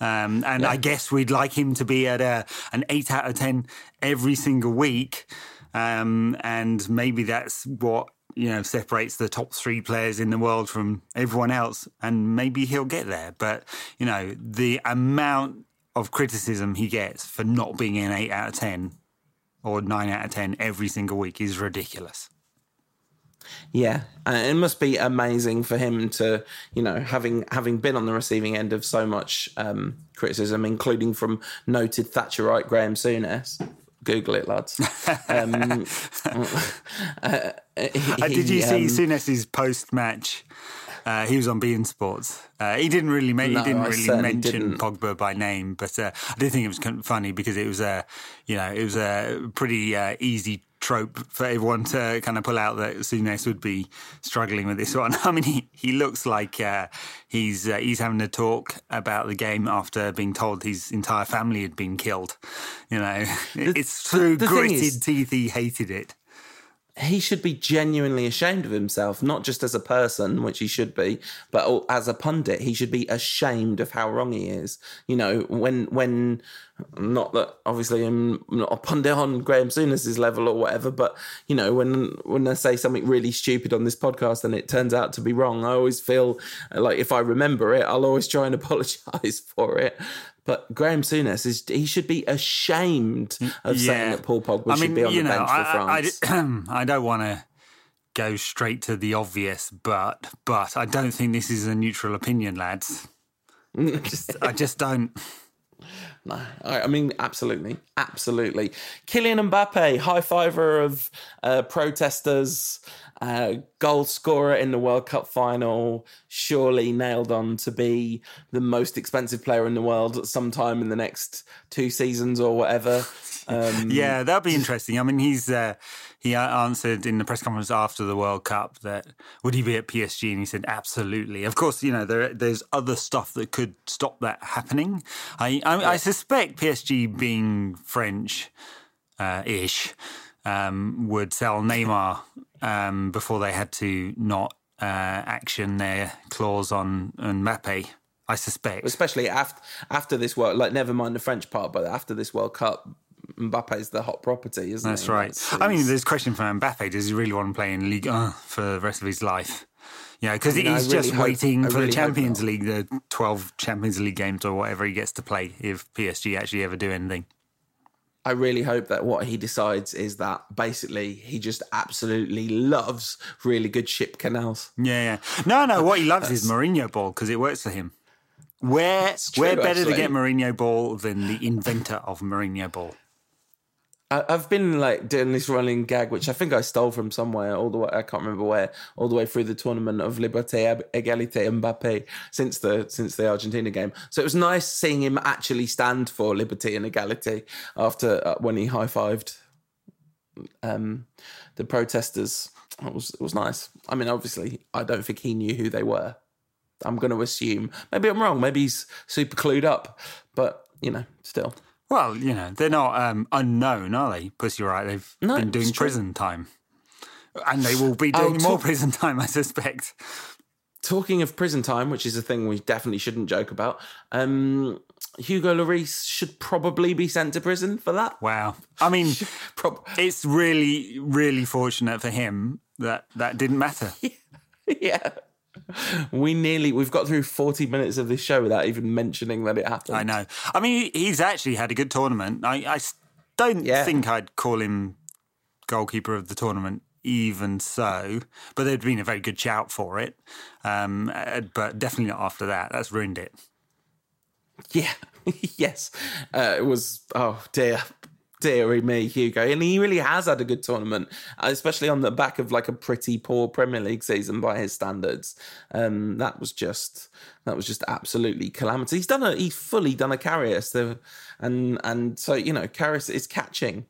Um, and yeah. I guess we'd like him to be at a, an eight out of ten every single week. Um, and maybe that's what... you know, separates the top three players in the world from everyone else, and maybe he'll get there. But, you know, the amount of criticism he gets for not being an eight out of ten or nine out of ten every single week is ridiculous. Yeah, uh, it must be amazing for him to, you know, having having been on the receiving end of so much um, criticism, including from noted Thatcherite Graham Souness. Google it, lads. Um, uh, he, uh, did you um, see Souness's post-match? Uh, he was on beIN Sports. Uh, he didn't really, ma- no, he didn't really mention didn't. Pogba by name, but uh, I did think it was funny because it was a, you know, it was a pretty uh, easy trope for everyone to kind of pull out that Souness would be struggling with this one. I mean, he, he looks like uh, he's uh, he's having a talk about the game after being told his entire family had been killed. You know, the, it's through the, the gritted is, teeth he hated it. He should be genuinely ashamed of himself, not just as a person, which he should be, but as a pundit. He should be ashamed of how wrong he is. You know, when when. Not that obviously I'm not a pundit on Graham Souness's level or whatever, but you know, when when I say something really stupid on this podcast and it turns out to be wrong, I always feel like if I remember it, I'll always try and apologise for it. But Graham Souness is he should be ashamed of yeah. saying that Paul Pogba I should mean, be on the know, bench I, for France. I, I, I don't want to go straight to the obvious, but but I don't think this is a neutral opinion, lads. I just, I just don't. No, I mean, absolutely, absolutely. Kylian Mbappe, high-fiver of uh, protesters, uh, goal scorer in the World Cup final, surely nailed on to be the most expensive player in the world sometime in the next two seasons or whatever. Um, yeah, that'll be interesting. I mean, he's uh, he answered in the press conference after the World Cup that would he be at P S G, and he said absolutely. Of course, you know there there's other stuff that could stop that happening. I I, I suspect P S G being French, uh, ish, um, would sell Neymar um, before they had to not uh, action their clause on Mbappe. I suspect, especially after after this World, like never mind the French part, but after this World Cup. Mbappe's the hot property, isn't That's he? Right. That's right. I mean, there's a question for Mbappe. Does he really want to play in Ligue one for the rest of his life? You know, because I mean, he's really just hope, waiting for really the Champions League, the twelve Champions League games or whatever he gets to play if P S G actually ever do anything. I really hope that what he decides is that basically he just absolutely loves really good ship canals. Yeah, yeah. No, no, what he loves is Mourinho ball because it works for him. Where, true, where better actually. to get Mourinho ball than the inventor of Mourinho ball? I've been like doing this running gag, which I think I stole from somewhere all the way, I can't remember where, all the way through the tournament of Liberté, Égalité, Mbappé since the since the Argentina game. So it was nice seeing him actually stand for Liberté and Égalité after uh, when he high-fived um, the protesters. It was, it was nice. I mean, obviously, I don't think he knew who they were. I'm going to assume. Maybe I'm wrong. Maybe he's super clued up. But, you know, still. Well, you know, they're not um, unknown, are they? Pussy Riot, they've no, been doing prison time. And they will be doing oh, talk- more prison time, I suspect. Talking of prison time, which is a thing we definitely shouldn't joke about, um, Hugo Lloris should probably be sent to prison for that. Wow. I mean, Pro- it's really, really fortunate for him that that didn't matter. Yeah. We nearly, we've got through forty minutes of this show without even mentioning that it happened. I know. I mean, he's actually had a good tournament. I, I don't yeah. think I'd call him goalkeeper of the tournament, even so. But there'd been a very good shout for it. Um, but definitely not after that. That's ruined it. Yeah. yes. Uh, it was, oh dear. Deary me, Hugo. And he really has had a good tournament, especially on the back of like a pretty poor Premier League season by his standards. Um, that was just that was just absolutely calamitous. He's done a he's fully done a Karius, the, and and so you know Karius is catching.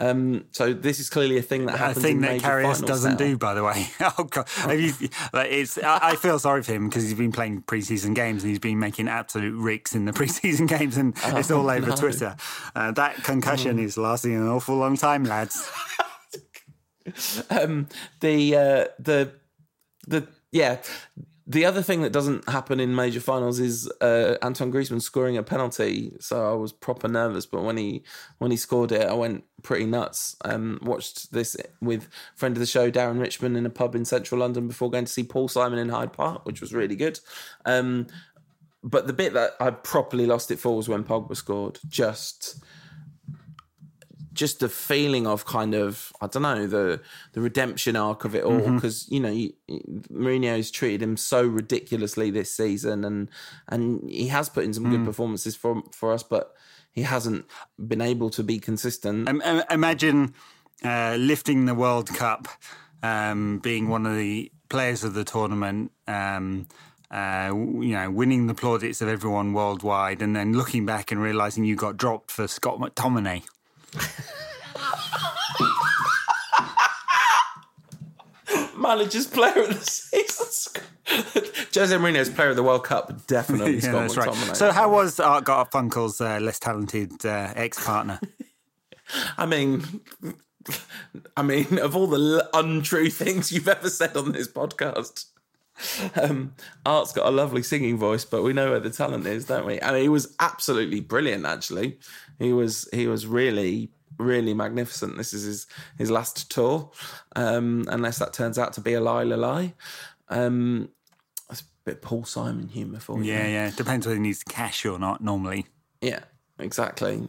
Um, so this is clearly a thing that happens. A thing in that Karius doesn't now. do, by the way. oh god, you, like it's. I, I feel sorry for him because he's been playing preseason games and he's been making absolute reeks in the preseason games, and oh, it's all over no. Twitter. Uh, that concussion oh. is lasting an awful long time, lads. um, the uh, the the yeah. The other thing that doesn't happen in major finals is uh, Antoine Griezmann scoring a penalty. So I was proper nervous, but when he when he scored it, I went pretty nuts. Um, watched this with friend of the show Darren Richmond in a pub in central London before going to see Paul Simon in Hyde Park, which was really good. Um, but the bit that I properly lost it for was when Pogba scored. Just. Just the feeling of kind of, I don't know, the the redemption arc of it all, because mm-hmm. you know you, Mourinho's treated him so ridiculously this season, and and he has put in some mm. good performances for for us, but he hasn't been able to be consistent. Um, imagine uh, lifting the World Cup, um, being one of the players of the tournament. Um, Uh, you know, winning the plaudits of everyone worldwide, and then looking back and realising you got dropped for Scott McTominay. Manager's player of the season. Jose Mourinho's player of the World Cup, definitely yeah, Scott McTominay. Right. So how was Art Garfunkel's uh, less talented uh, ex-partner? I mean... I mean, of all the untrue things you've ever said on this podcast... Um, Art's got a lovely singing voice, but we know where the talent is, don't we? And he was absolutely brilliant, actually. He was he was really, really magnificent. This is his, his last tour, um, unless that turns out to be a lie, la lie. Um, that's a bit of Paul Simon humour for you. Yeah, know? yeah. Depends whether he needs cash or not, normally. Yeah, exactly.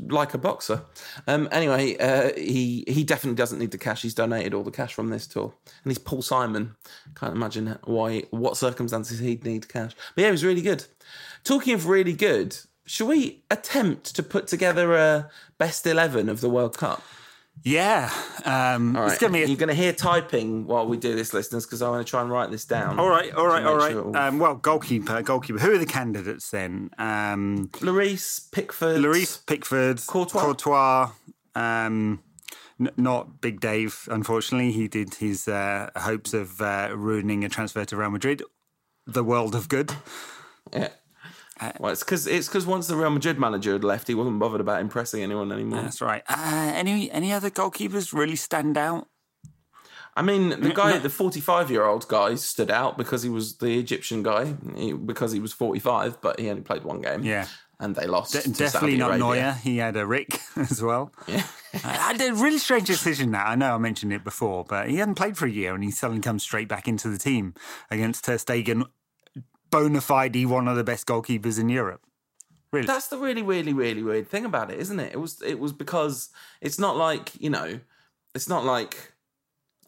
Like a boxer. Um, anyway, uh, he he definitely doesn't need the cash. He's donated all the cash from this tour. And he's Paul Simon. Can't imagine why, what circumstances he'd need cash. But yeah, he was really good. Talking of really good, should we attempt to put together a best eleven of the World Cup? Yeah. Um, all right. It's gonna be a- You're going to hear typing while we do this, listeners, because I want to try and write this down. All right, all right, all right. Sure. Um, well, goalkeeper, goalkeeper. Who are the candidates then? Um, Lloris, Pickford. Lloris, Pickford. Courtois. Courtois. Um, n- not Big Dave, unfortunately. He did his uh, hopes of uh, ruining a transfer to Real Madrid. The world of good. Yeah. Uh, well, it's because it's because once the Real Madrid manager had left, he wasn't bothered about impressing anyone anymore. That's right. Uh, any any other goalkeepers really stand out? I mean, the guy, no. the forty-five-year-old guy, stood out because he was the Egyptian guy, he, because he was forty-five, but he only played one game. Yeah, and they lost. De- to definitely Saudi not Arabia. Neuer. He had a Rick as well. Yeah, I, I did a really strange decision. That I know I mentioned it before, but he hadn't played for a year, and he suddenly comes straight back into the team against Ter Stegen. Bona fide one of the best goalkeepers in Europe. Really, that's the really, really, really weird thing about it, isn't it? It was, it was because it's not like you know, it's not like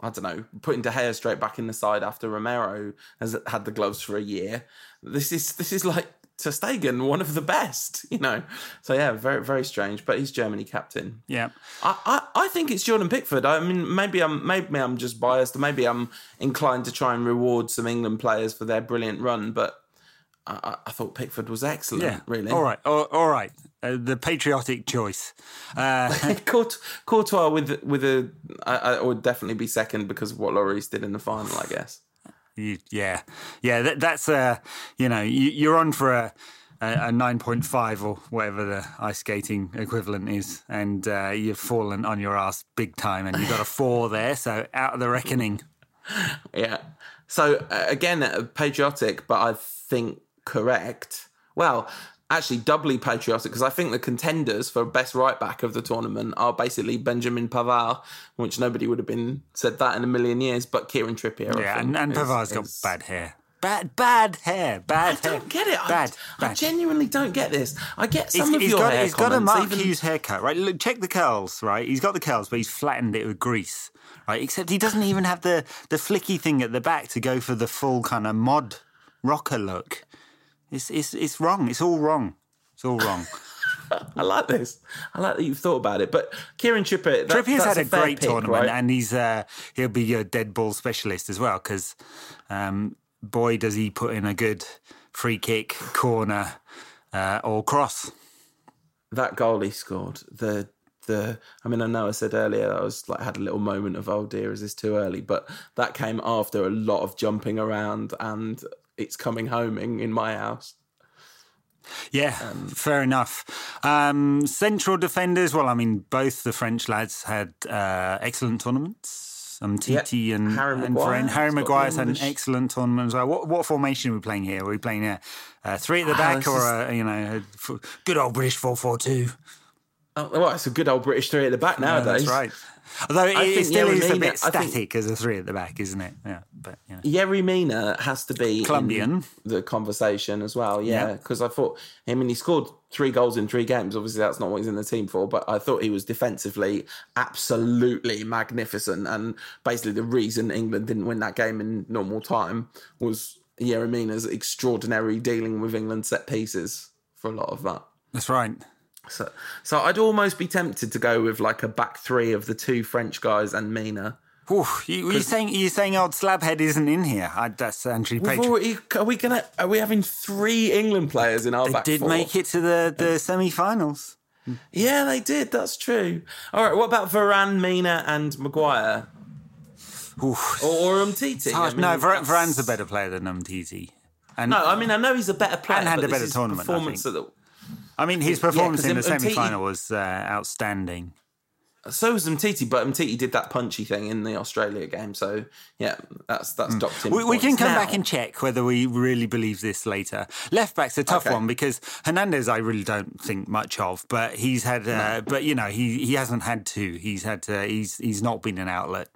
I don't know, putting De Gea straight back in the side after Romero has had the gloves for a year. This is this is like Ter Stegen, one of the best, you know. So yeah, very, very strange. But he's Germany captain. Yeah, I, I, I think it's Jordan Pickford. I mean, maybe I'm, maybe I'm just biased. Maybe I'm inclined to try and reward some England players for their brilliant run. But I, I thought Pickford was excellent. Yeah. Really. All right, all, all right. Uh, the patriotic choice. Uh, Court, Courtois with with a, I, I would definitely be second because of what Lloris did in the final, I guess. Yeah, yeah. That, that's a you know you, you're on for a, a, a nine point five or whatever the ice skating equivalent is, and uh, you've fallen on your ass big time, and you got a four there, so out of the reckoning. Yeah. So uh, again, patriotic, but I think correct. Well, actually, doubly patriotic because I think the contenders for best right back of the tournament are basically Benjamin Pavard, which nobody would have been said that in a million years, but Kieran Trippier. Yeah, I think, and, and Pavard's got bad hair. Bad, bad hair. Bad I hair. I don't get it. Bad, I, bad. I genuinely don't get this. I get some he's, of he's your got, hair He's comments, got a Mark even... Hughes haircut, right? Look, check the curls, right? He's got the curls, but he's flattened it with grease, right? Except he doesn't even have the, the flicky thing at the back to go for the full kind of mod rocker look. It's it's it's wrong. It's all wrong. It's all wrong. I like this. I like that you've thought about it. But Kieran Trippier, that, Trippier's that's had a great pick, tournament, right? And he's uh, he'll be your dead ball specialist as well. Because um, boy, does he put in a good free kick, corner, uh, or cross. That goal he scored. The the. I mean, I know I said earlier I was like had a little moment of oh dear, is this too early? But that came after a lot of jumping around and. It's coming home in, in my house. Yeah, um, fair enough. Um, central defenders, well, I mean, both the French lads had uh, excellent tournaments. Um, Titi yep. and Harry Maguire, and Harry Maguire's had an excellent tournament as well. What, what formation are we playing here? Are we playing a, a three at the oh, back or a, you know a good old British four four two? Oh, well, it's a good old British three at the back nowadays. Yeah, that's right. Although it, think, it still yeah, is Remina, a bit static think, as a three at the back, isn't it? Yeah, but yeah. Yeah, Remina has to be Colombian. In the conversation as well. Yeah, because yeah. I thought I mean, he scored three goals in three games. Obviously, that's not what he's in the team for. But I thought he was defensively absolutely magnificent. And basically, the reason England didn't win that game in normal time was yeah, Remina's extraordinary dealing with England set pieces for a lot of that. That's right. So, so I'd almost be tempted to go with like a back three of the two French guys and Mina. Oof, you, you're saying you're saying old Slabhead isn't in here. I, that's Andrew Page. Already, are we gonna? Are we having three England players in our they back They did four? Make it to the, the semi-finals. Yeah, they did. That's true. All right. What about Varane, Mina, and Maguire? Oof. Or, or Umtiti? I mean, no, Var- Varane's a better player than Umtiti. And, no, I mean I know he's a better player. And had a better tournament. Performance I think. At the, I mean, his performance yeah, in the M- semi-final Umtiti, was uh, outstanding. So was Umtiti, but Umtiti did that punchy thing in the Australia game. So, yeah, that's that's mm. docked in. We, we can come now. back and check whether we really believe this later. Left-back's a tough okay. one because Hernandez I really don't think much of, but he's had, uh, no. but, you know, he, he hasn't had to. He's had to, he's he's not been an outlet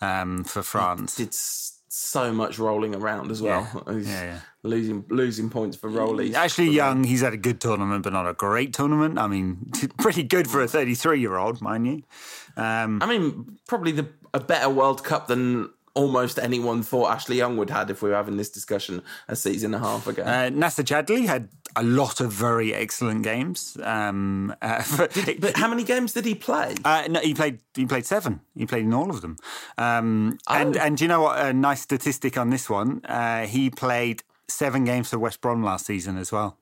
um, for France. He did so much rolling around as well. Yeah, yeah. yeah. Losing losing points for Rollies. Ashley Young, he's had a good tournament, but not a great tournament. I mean, pretty good for a thirty-three-year-old, mind you. Um, I mean, probably the, a better World Cup than almost anyone thought Ashley Young would have had if we were having this discussion a season and a half ago. Uh, Nasser Chadli had a lot of very excellent games. Um, uh, but, did, but how many games did he play? Uh, no, he played. He played seven. He played in all of them. Um, oh. And and you know what? A nice statistic on this one. Uh, he played seven games for West Brom last season as well.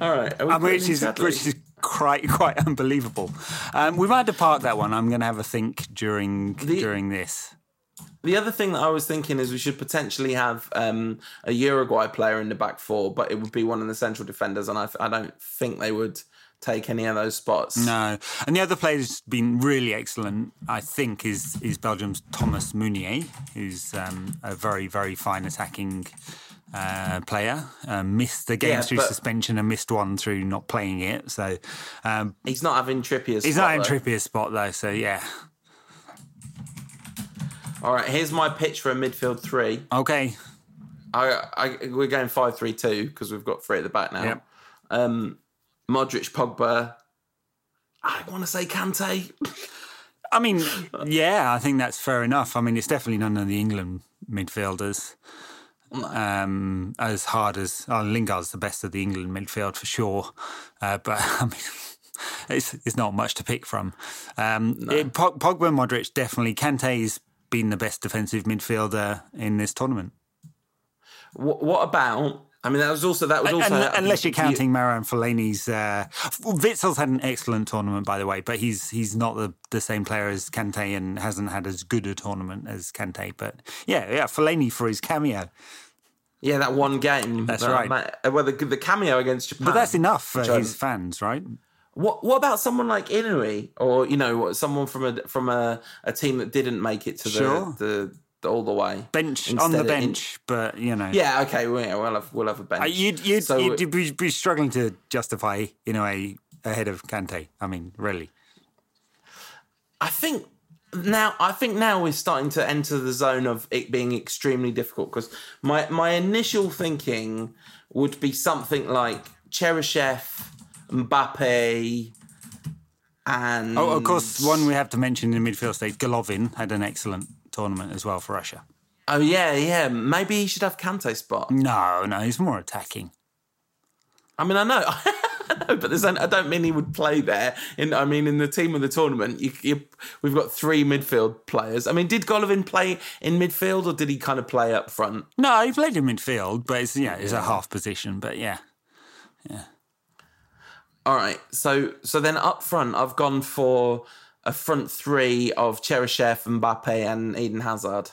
All right. We um, which, is, which is quite, quite unbelievable. Um, we've had to park that one. I'm going to have a think during the, during this. The other thing that I was thinking is we should potentially have um, a Uruguay player in the back four, but it would be one of the central defenders, and I, I don't think they would take any of those spots. No. And the other player who's been really excellent, I think, is is Belgium's Thomas Meunier, who's um, a very, very fine attacking uh, player. Uh, missed the game yeah, through suspension and missed one through not playing it. So um, he's not having Trippier's he's spot. He's not having Trippier's spot, though, so yeah. All right, here's my pitch for a midfield three. Okay. I, I We're going five three two because we've got three at the back now. Yep. Um, Modric, Pogba, I want to say Kante. I mean, yeah, I think that's fair enough. I mean, it's definitely none of the England midfielders. Um, as hard as... Oh, Lingard's the best of the England midfield for sure. Uh, but, I mean... It's it's not much to pick from. Um, no. it, Pogba, Modric, definitely. Kante's been the best defensive midfielder in this tournament. What, what about... I mean, that was also... that was also and, Unless you're counting Marouane Fellaini's... Uh, Witzel's had an excellent tournament, by the way, but he's he's not the, the same player as Kanté and hasn't had as good a tournament as Kanté. But, yeah, yeah, Fellaini for his cameo. Yeah, that one game. That's right. Ma- well, the, the cameo against Japan. But that's enough for his I'm... fans, right? What What about someone like Inouye? Or, you know, someone from a from a, a team that didn't make it to the... Sure. the all the way bench Instead on the bench in- but you know yeah okay well, yeah, we'll have we'll have a bench uh, you'd, you'd, so, you'd, you'd be, be struggling to justify you know a ahead of Kante. I mean really I think now I think now we're starting to enter the zone of it being extremely difficult because my my initial thinking would be something like Cheryshev, Mbappe, and oh of course one we have to mention in the midfield stage, Golovin had an excellent tournament as well for Russia. Oh yeah, yeah. Maybe he should have Kante's spot. No, no, he's more attacking. I mean, I know, I know, but there's, I don't mean he would play there. In, I mean, in the team of the tournament, you, you, we've got three midfield players. I mean, did Golovin play in midfield or did he kind of play up front? No, he played in midfield, but it's yeah, it's yeah. a half position. But yeah, yeah. All right, so so then up front, I've gone for a front three of Cheryshev, Mbappe and Eden Hazard.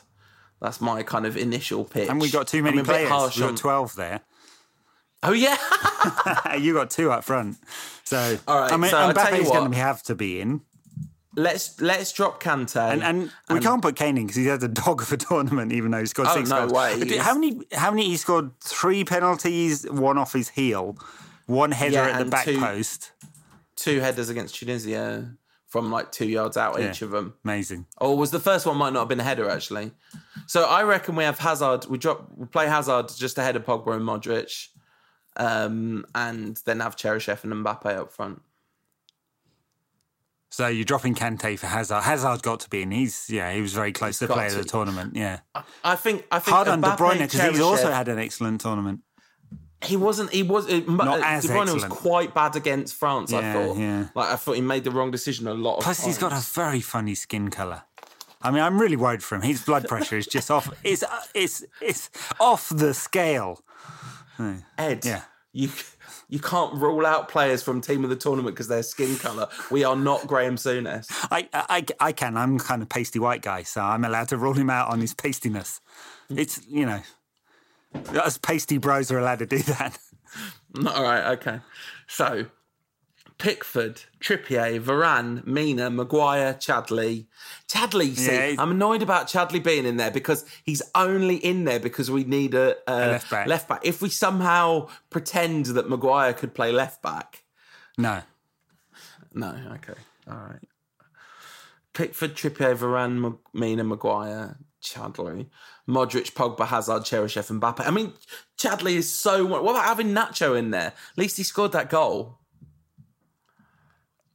That's my kind of initial pitch. And we got too many players. You've got twelve there. Oh, yeah. You got two up front. So, all right, I mean, so Mbappe's going to have to be in. Let's let's drop Kante, and, and we and, can't put Kane in because he's had the dog of a tournament, even though he scored oh, six no goals. Way. How many? How many? He scored three penalties, one off his heel, one header yeah, at the back two, post, two headers against Tunisia from like two yards out yeah, each of them. Amazing. Or was the first one might not have been a header actually? So I reckon we have Hazard. We drop. We play Hazard just ahead of Pogba and Modric, um, and then have Cheryshev and Mbappe up front. So you're dropping Kante for Hazard. Hazard got to be in. He's yeah, he was very close he's to the player to. of the tournament. Yeah, I think I think hard on De Bruyne because he's also had an excellent tournament. He wasn't. He was it, not as De Bruyne excellent. was quite bad against France. Yeah, I thought. Yeah. Like I thought he made the wrong decision a lot. Plus, of he's got a very funny skin colour. I mean, I'm really worried for him. His blood pressure is just off. It's it's it's off the scale. Ed, yeah. you. You can't rule out players from team of the tournament because their skin colour. We are not Graham Souness. I, I, I can. I'm kind of pasty white guy, so I'm allowed to rule him out on his pastiness. It's, you know, us pasty bros are allowed to do that. All right, okay. So, Pickford, Trippier, Varane, Mina, Maguire, Chadley. Chadley, see, yeah, I'm annoyed about Chadley being in there because he's only in there because we need a, a, a left back. left back. If we somehow pretend that Maguire could play left back. No. No, okay. All right. Pickford, Trippier, Varane, Mag- Mina, Maguire, Chadley. Modric, Pogba, Hazard, Cheryshev, and Mbappe. I mean, Chadley is so... What about having Nacho in there? At least he scored that goal.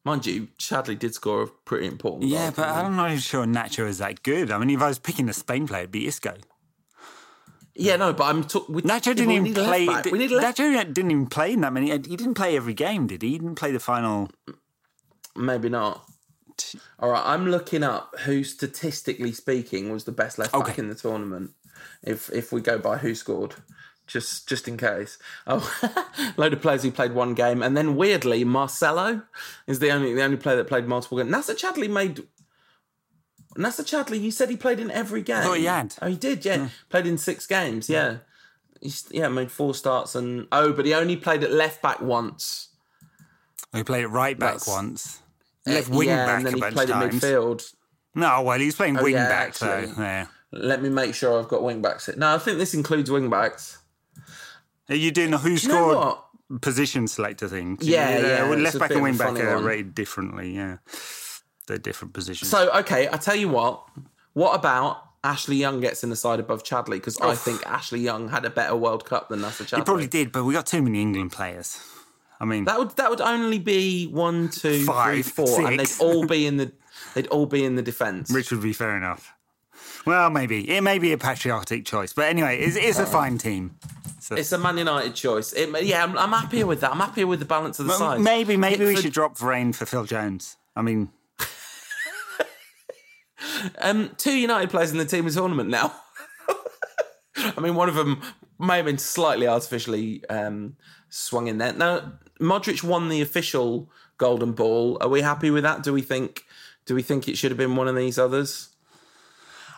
Mind you, Chadley did score a pretty important goal. Yeah, but I'm not even sure Nacho is that good. I mean, if I was picking a Spain player, it'd be Isco. Yeah, no, but I'm talking... Nacho didn't even play... Did, left- Nacho didn't even play in that many... He didn't play every game, did he? He didn't play the final... Maybe not. All right, I'm looking up who, statistically speaking, was the best left-back okay. in the tournament, if if we go by who scored. Just just in case. Oh, load of players who played one game. And then, weirdly, Marcelo is the only the only player that played multiple games. Nasser Chadli made... Nasser Chadli, you said he played in every game. I thought he had. Oh, he did, yeah. yeah. Played in six games, yeah. Yeah. He, yeah, made four starts and... Oh, but he only played at left-back once. He played at right-back That's, once. Left wing-back yeah, and then he played at midfield. No, well, he's playing oh, wing-back, though. Yeah, so, yeah. Let me make sure I've got wing-backs. No, I think this includes wing-backs. Are you doing a who scored you know position selector thing? Yeah, yeah. yeah. Well, left back and wing back are rated differently, yeah. They're different positions. So, okay, I tell you what. What about Ashley Young gets in the side above Chadley? Because I think Ashley Young had a better World Cup than Nasser Chadley. He probably did, but we got too many England players. I mean... That would that would only be one, two, five, three, four. Six. And they'd all be in the they'd all be in the defence. Which would be fair enough. Well, maybe. It may be a patriotic choice. But anyway, it's, it's a fine team. So. It's a Man United choice. It, yeah, I'm, I'm happier with that. I'm happier with the balance of the well, side. Maybe maybe Pickford... we should drop Varane for Phil Jones. I mean... um, two United players in the team of tournament now. I mean, one of them may have been slightly artificially um, swung in there. Now, Modric won the official golden ball. Are we happy with that? Do we think? Do we think it should have been one of these others?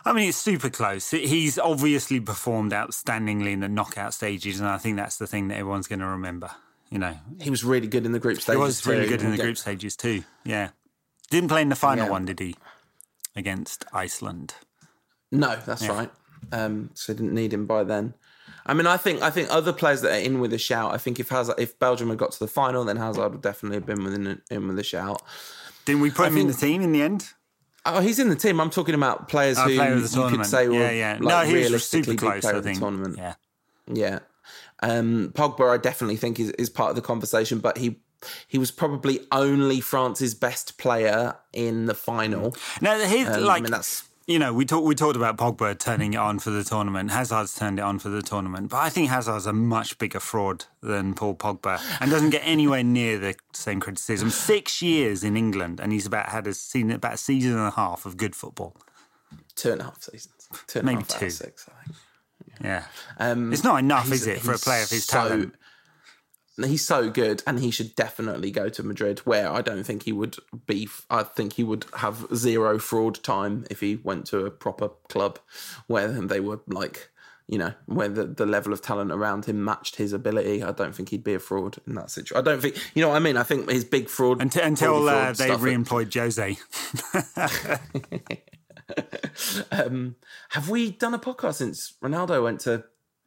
I mean, it's super close. He's obviously performed outstandingly in the knockout stages, and I think that's the thing that everyone's going to remember. You know, he was really good in the group stages. He was really too. good in the yeah. group stages too. Yeah, didn't play in the final yeah. one, did he? Against Iceland. No, that's yeah. right. Um, so didn't need him by then. I mean, I think I think other players that are in with a shout. I think if Hazard, if Belgium had got to the final, then Hazard would definitely have been within, in with a shout. Didn't we put I him think, in the team in the end? Oh, he's in the team. I'm talking about players oh, who player you tournament. could say were yeah, yeah. Like, no, realistically big player of the tournament. Yeah, yeah. Um, Pogba, I definitely think is, is part of the conversation, but he he was probably only France's best player in the final. Now, he's um, like I mean, that's, you know, we talked we talked about Pogba turning it on for the tournament. Hazard's turned it on for the tournament, but I think Hazard's a much bigger fraud than Paul Pogba and doesn't get anywhere near the same criticism. Six years in England, and he's about had a seen about a season and a half of good football. Two and a half seasons, two and maybe a half two. Out of six, I think. Yeah, yeah. Um, it's not enough, is it, for a player of his so, talent? He's so good, and he should definitely go to Madrid, where I don't think he would be. I think he would have zero fraud time if he went to a proper club where they were like, you know, whether the level of talent around him matched his ability, I don't think he'd be a fraud in that situation. I don't think, you know what I mean? I think his big fraud... Until, until uh, they re-employed Jose. um, have we done a podcast since Ronaldo went to...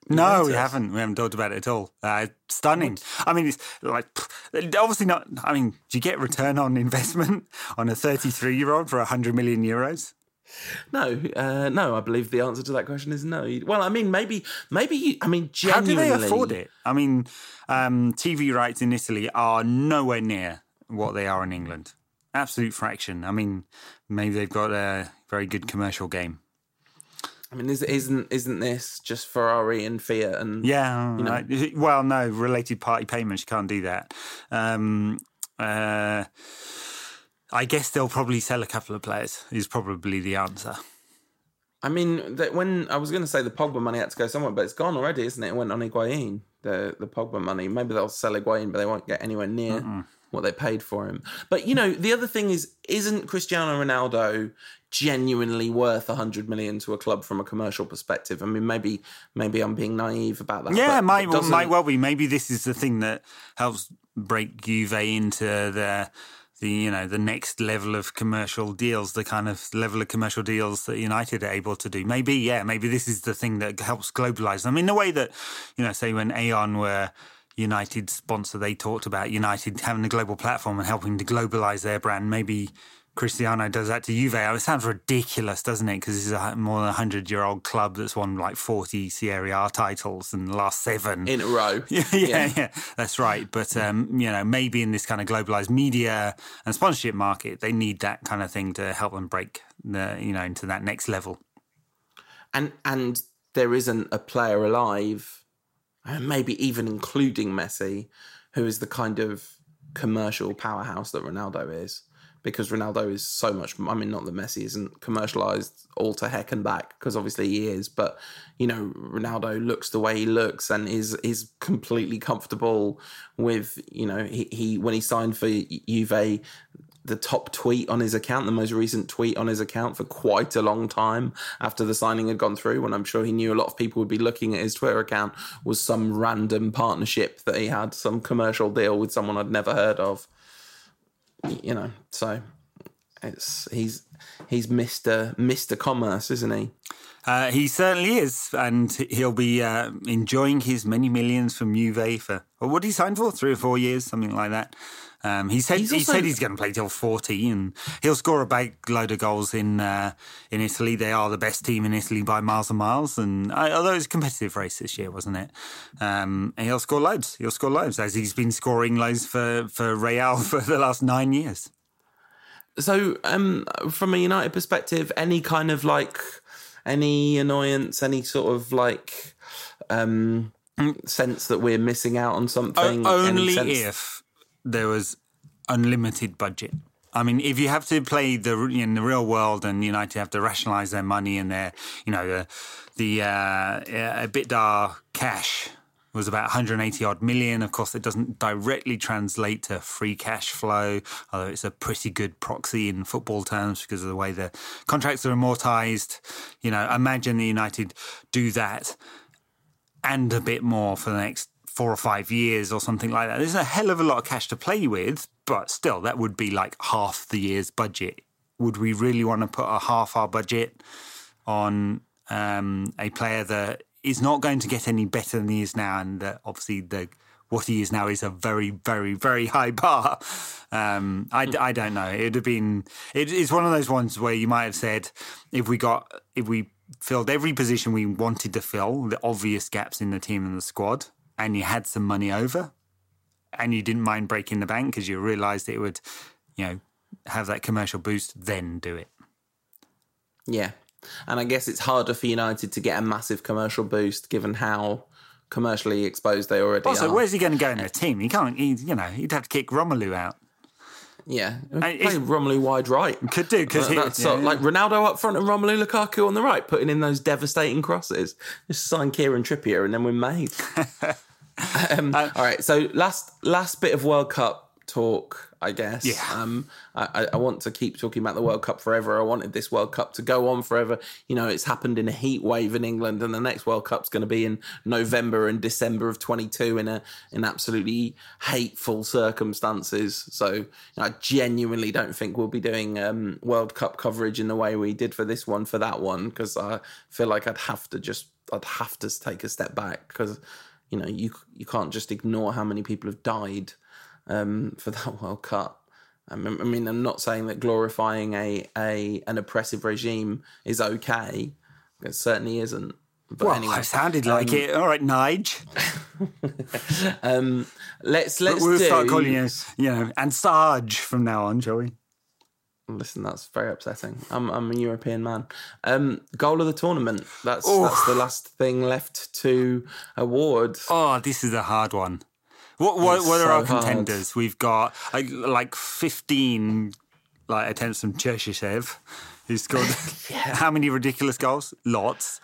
No, we haven't. We haven't talked about it at all. Uh, stunning. I mean, it's like, obviously not, I mean, do you get return on investment on a thirty-three-year-old for one hundred million euros? No, uh, no, I believe the answer to that question is no. Well, I mean, maybe, maybe, you, I mean, genuinely. How do they afford it? I mean, um, T V rights in Italy are nowhere near what they are in England. Absolute fraction. I mean, maybe they've got a very good commercial game. I mean, isn't isn't this just Ferrari and Fiat and... Yeah, you know? Right. Well, no, related party payments, you can't do that. Um, uh, I guess they'll probably sell a couple of players is probably the answer. I mean, that when I was going to say the Pogba money had to go somewhere, but it's gone already, isn't it? It went on Higuain, the, the Pogba money. Maybe they'll sell Higuain, but they won't get anywhere near... Mm-mm. what they paid for him. But, you know, the other thing is, isn't Cristiano Ronaldo genuinely worth one hundred million to a club from a commercial perspective? I mean, maybe maybe I'm being naive about that. Yeah, might, well, might well be. Maybe this is the thing that helps break Juve into the, the, you know, the next level of commercial deals, the kind of level of commercial deals that United are able to do. Maybe, yeah, maybe this is the thing that helps globalise them in the way that, you know, say when Aeon were... United sponsor, they talked about United having a global platform and helping to globalise their brand. Maybe Cristiano does that to Juve. It sounds ridiculous, doesn't it? Because this is a more than one hundred-year-old club that's won like forty Serie A titles and the last seven. In a row. yeah, yeah, yeah, that's right. But, um, you know, maybe in this kind of globalised media and sponsorship market, they need that kind of thing to help them break, the, you know, into that next level. And and there isn't a player alive... and maybe even including Messi, who is the kind of commercial powerhouse that Ronaldo is, because Ronaldo is so much... I mean, not that Messi isn't commercialised all to heck and back, because obviously he is, but, you know, Ronaldo looks the way he looks and is is completely comfortable with, you know, he, he when he signed for Juve... the top tweet on his account, the most recent tweet on his account for quite a long time after the signing had gone through, when I'm sure he knew a lot of people would be looking at his Twitter account, was some random partnership that he had, some commercial deal with someone I'd never heard of. You know, so it's he's he's Mister Mister Commerce, isn't he? Uh, he certainly is, and he'll be uh, enjoying his many millions from Juve for, well, what did he sign for? Three or four years, something like that. Um, he said he's also, he said he's going to play till forty, and he'll score a bag load of goals in uh, in Italy. They are the best team in Italy by miles and miles. And I, although it was a competitive race this year, wasn't it? Um, and he'll score loads. He'll score loads as he's been scoring loads for, for Real for the last nine years. So, um, from a United perspective, any kind of like any annoyance, any sort of like um, sense that we're missing out on something? O- only if. There was unlimited budget. I mean, if you have to play the in the real world and United have to rationalise their money and their, you know, the the uh, EBITDA cash was about one hundred eighty odd million. Of course, it doesn't directly translate to free cash flow, although it's a pretty good proxy in football terms because of the way the contracts are amortised. You know, imagine the United do that and a bit more for the next four or five years or something like that. There's a hell of a lot of cash to play with, but still, that would be like half the year's budget. Would we really want to put a half our budget on um, a player that is not going to get any better than he is now? And uh, obviously, the what he is now is a very, very, very high bar. Um, I, I don't know. It'd have been. It, it's one of those ones where you might have said, if we got, if we filled every position we wanted to fill, the obvious gaps in the team and the squad, and you had some money over and you didn't mind breaking the bank because you realised it would, you know, have that commercial boost, then do it. Yeah. And I guess it's harder for United to get a massive commercial boost given how commercially exposed they already also, are. Also, where's he going to go in a team? He can't, he, you know, he'd have to kick Romelu out. Yeah, play Romelu wide right. Could do, because uh, yeah, yeah. Like Ronaldo up front and Romelu Lukaku on the right, putting in those devastating crosses. Just sign Kieran Trippier and then we're made. um, uh, all right, so last last bit of World Cup talk. I guess. Yeah. Um, I, I want to keep talking about the World Cup forever. I wanted this World Cup to go on forever. You know, it's happened in a heat wave in England, and the next World Cup's going to be in November and December of twenty-two in a in absolutely hateful circumstances. So I genuinely don't think we'll be doing um, World Cup coverage in the way we did for this one, for that one, because I feel like I'd have to just, I'd have to take a step back, because, you know, you you can't just ignore how many people have died um, for that World Cup. I mean, I mean, I'm not saying that glorifying a, a an oppressive regime is okay. It certainly isn't. But well, anyway, I sounded um, like it. All right, Nige. um, let's let's we'll do... start calling you, you know, and Sarge from now on, shall we? Listen, that's very upsetting. I'm I'm a European man. Um, goal of the tournament. That's oh. that's the last thing left to award. Oh, this is a hard one. What what, what are so our contenders? Hard. We've got like, like fifteen like attempts from Cherchishev, who scored yeah. how many ridiculous goals? Lots.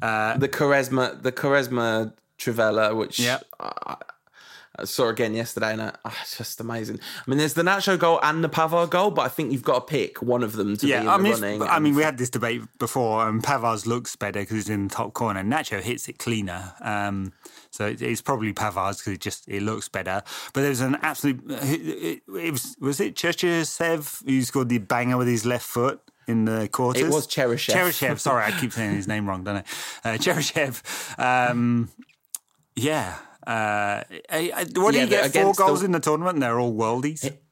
Uh, the Quaresma, the Quaresma Travella, which. Yep. Uh, I saw again yesterday, and I, oh, it's just amazing. I mean, there's the Nacho goal and the Pavard goal, but I think you've got to pick one of them to yeah, be in I the mean, running. I mean, we had this debate before, and Pavard's looks better because he's in the top corner. Nacho hits it cleaner, um, so it, it's probably Pavard's because it just it looks better. But there's an absolute. It, it, it was was it Cherchishev who scored the banger with his left foot in the quarters? It was Cherchishev. Cherchishev. Sorry, I keep saying his name wrong, don't I? Uh, Cherchishev. Um, yeah. Uh, what do yeah, you get? Four goals the, in the tournament, and they're all worldies. It,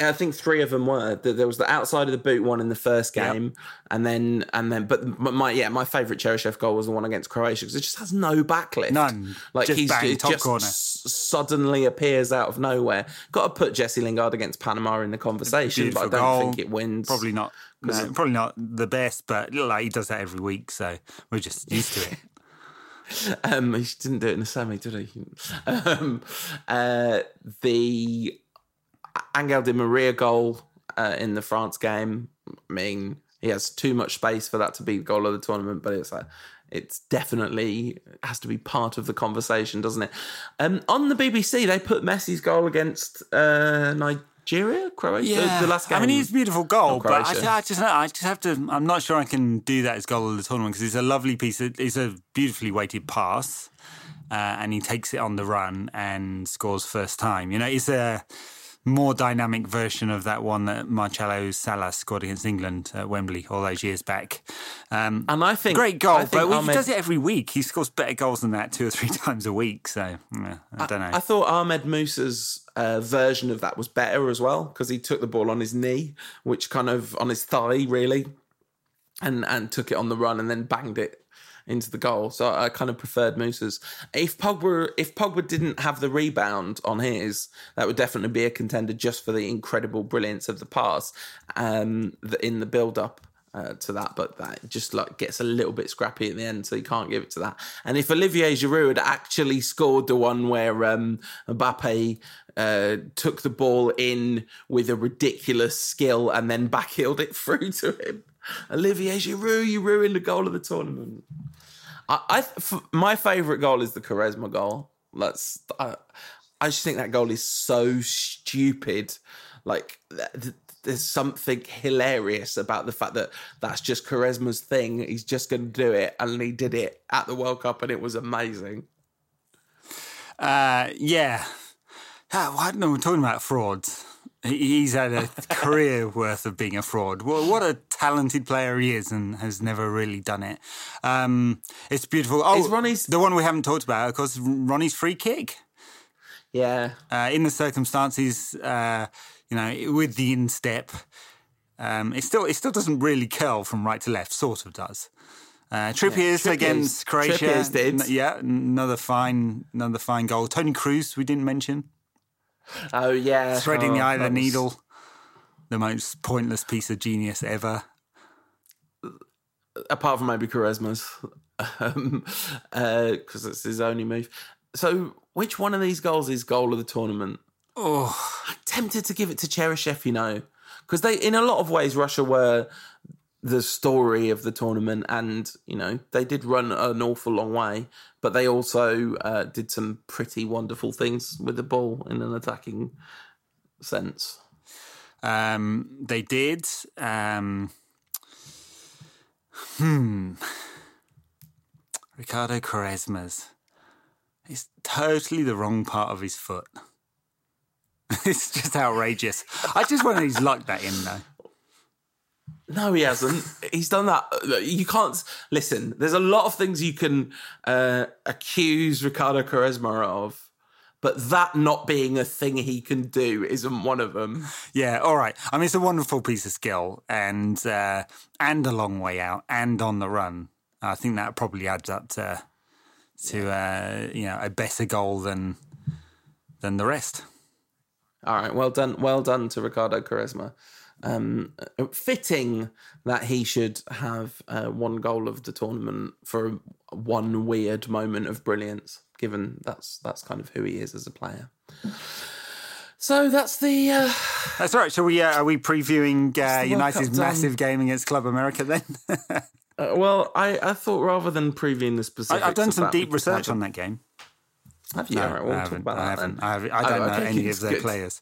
I think three of them were. There was the outside of the boot one in the first game, yep. and then and then. But my yeah, my favourite Cheryshev goal was the one against Croatia, because it just has no backlift. None. Like just he's bang, top just corner. Suddenly appears out of nowhere. Got to put Jesse Lingard against Panama in the conversation, but I don't goal. think it wins. Probably not. No. Probably not the best, but like he does that every week, so we're just used to it. Um, he didn't do it in the semi, did he? Um, uh, the Angel Di Maria goal uh, in the France game. I mean, he has too much space for that to be the goal of the tournament, but it's like, it's definitely it has to be part of the conversation, doesn't it? Um, on the B B C, they put Messi's goal against uh, Nigeria, Croatia, yeah. the, the last game. I mean, he's a beautiful goal, but I, I just I just have to. I'm not sure I can do that as goal of the tournament, because it's a lovely piece. Of, it's a beautifully weighted pass, uh, and he takes it on the run and scores first time. You know, it's a more dynamic version of that one that Marcelo Salah scored against England at Wembley all those years back. Um, and I think great goal, think but Ahmed, he does it every week. He scores better goals than that two or three times a week. So yeah, I, I don't know. I thought Ahmed Musa's Uh, version of that was better as well, because he took the ball on his knee, which kind of on his thigh really, and and took it on the run and then banged it into the goal. So I kind of preferred Musa's. If Pogba if Pogba didn't have the rebound on his, that would definitely be a contender just for the incredible brilliance of the pass um, in the build-up uh, to that. But that just like gets a little bit scrappy at the end, so you can't give it to that. And if Olivier Giroud had actually scored the one where um, Mbappe Uh, took the ball in with a ridiculous skill and then backheeled it through to him. Olivier Giroud, you ruined the goal of the tournament. I, I f- my favourite goal is the Quaresma goal. That's I, I just think that goal is so stupid. Like th- th- there's something hilarious about the fact that that's just Quaresma's thing. He's just going to do it, and he did it at the World Cup, and it was amazing. Uh, yeah. Oh, I don't know, we're talking about frauds. He's had a career worth of being a fraud. Well, what a talented player he is, and has never really done it. Um, it's beautiful. Oh, is Ronnie's... the one we haven't talked about, of course, Ronnie's free kick. Yeah. Uh, in the circumstances, uh, you know, with the instep, um, it still it still doesn't really curl from right to left, sort of does. Uh, Trippier's yeah, against Croatia. Trippier's did. N- yeah, another fine, another fine goal. Tony Cruz, we didn't mention. Oh, yeah. Threading oh, the eye of the needle. The most pointless piece of genius ever. Apart from maybe Quaresma's, because um, uh, it's his only move. So which one of these goals is goal of the tournament? Oh, I'm tempted to give it to Cheryshev, you know, because they, in a lot of ways, Russia were the story of the tournament, and, you know, they did run an awful long way, but they also uh, did some pretty wonderful things with the ball in an attacking sense. Um, they did. Um, hmm. Ricardo Quaresma's. It's totally the wrong part of his foot. It's just outrageous. I just wonder he's lucked that in, though. No, he hasn't. He's done that. You can't... Listen, there's a lot of things you can uh, accuse Ricardo Quaresma of, but that not being a thing he can do isn't one of them. Yeah, all right. I mean, it's a wonderful piece of skill and uh, and a long way out and on the run. I think that probably adds up to, to uh, you know, a better goal than than the rest. All right, well done, well done to Ricardo Quaresma. Um, fitting that he should have uh, one goal of the tournament for one weird moment of brilliance, given that's that's kind of who he is as a player. So that's the. Uh, that's all right. So we uh, are we previewing uh, United's massive game against Club America then? uh, well, I, I thought rather than previewing the specifics, I, I've done some that, deep research on that game. Have you? No, right, we'll I haven't. About I, haven't I, haven't. I don't oh, know okay, any of their good. players.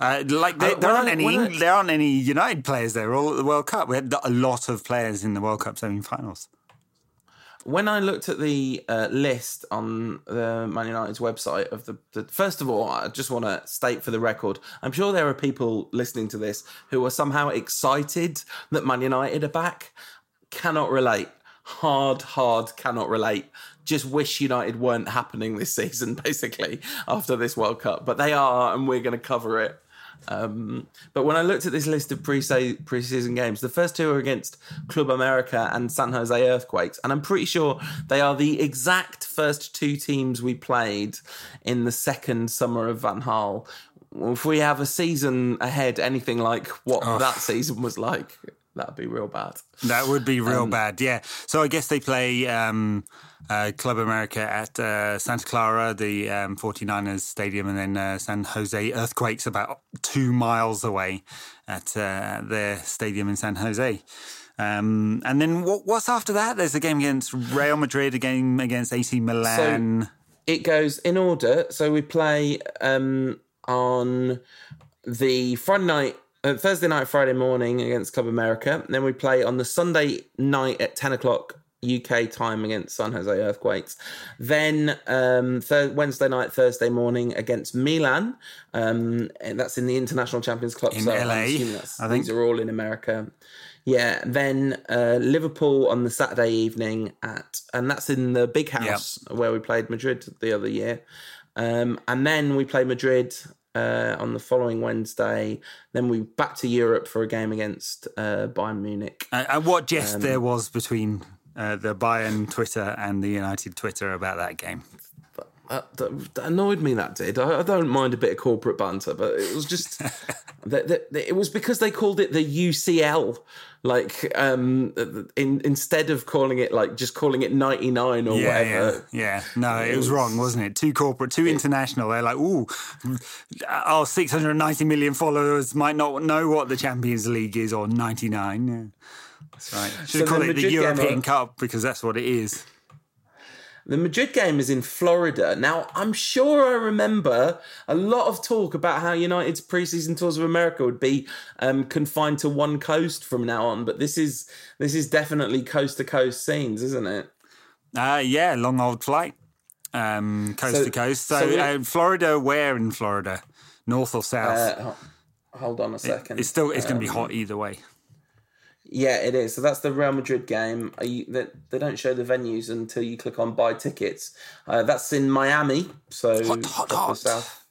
Uh, like they, uh, there aren't I, any, I... there aren't any United players there. All at the World Cup, we had a lot of players in the World Cup semi-finals. When I looked at the uh, list on the Man United's website of the, the, first of all, I just want to state for the record, I'm sure there are people listening to this who are somehow excited that Man United are back. Cannot relate. Hard, hard, cannot relate. Just wish United weren't happening this season, basically, after this World Cup. But they are, and we're going to cover it. Um, but when I looked at this list of pre-season games, the first two are against Club America and San Jose Earthquakes. And I'm pretty sure they are the exact first two teams we played in the second summer of Van Gaal. If we have a season ahead, anything like what oh. that season was like, that'd be real bad. That would be real um, bad, yeah. So I guess they play... Um, Uh, Club America at uh, Santa Clara, the um, forty-niners stadium, and then uh, San Jose Earthquakes about two miles away at uh, their stadium in San Jose. Um, and then what, what's after that? There's a game against Real Madrid, a game against A C Milan. So it goes in order. So we play um, on the Friday night, uh, Thursday night, Friday morning against Club America. And then we play on the Sunday night at ten o'clock U K time against San Jose Earthquakes. Then um, th- Wednesday night, Thursday morning against Milan. Um, and that's in the International Champions Club. In so L A, I think. These are all in America. Yeah. Then uh, Liverpool on the Saturday evening at... And that's in the Big House, yep, where we played Madrid the other year. Um, and then we play Madrid... Uh, on the following Wednesday, then we back to Europe for a game against uh, Bayern Munich. Uh, and what jest um, there was between uh, the Bayern Twitter and the United Twitter about that game. That, that, that annoyed me, that did. I, I don't mind a bit of corporate banter, but it was just... that, that, that it was because they called it the U C L, like, um, in, instead of calling it, like, just calling it ninety-nine or yeah, whatever. Yeah, yeah. No, it, it was, was wrong, wasn't it? Too corporate, too it, international. They're like, ooh, our six hundred ninety million followers might not know what the Champions League is, or ninety-nine. Yeah. That's right. Should so call it Madrid the European game, Cup, because that's what it is. The Madrid game is in Florida. Now, I'm sure I remember a lot of talk about how United's preseason tours of America would be um, confined to one coast from now on, but this is this is definitely coast-to-coast scenes, isn't it? Uh, yeah, long old flight, um, coast-to-coast. So, so, so uh, Florida, where in Florida? North or south? Uh, hold on a second. It, it's still it's um, going to be hot either way. Yeah, it is. So that's the Real Madrid game. Are you, they, they don't show the venues until you click on buy tickets. Uh, that's in Miami. So hot, hot, hot. South,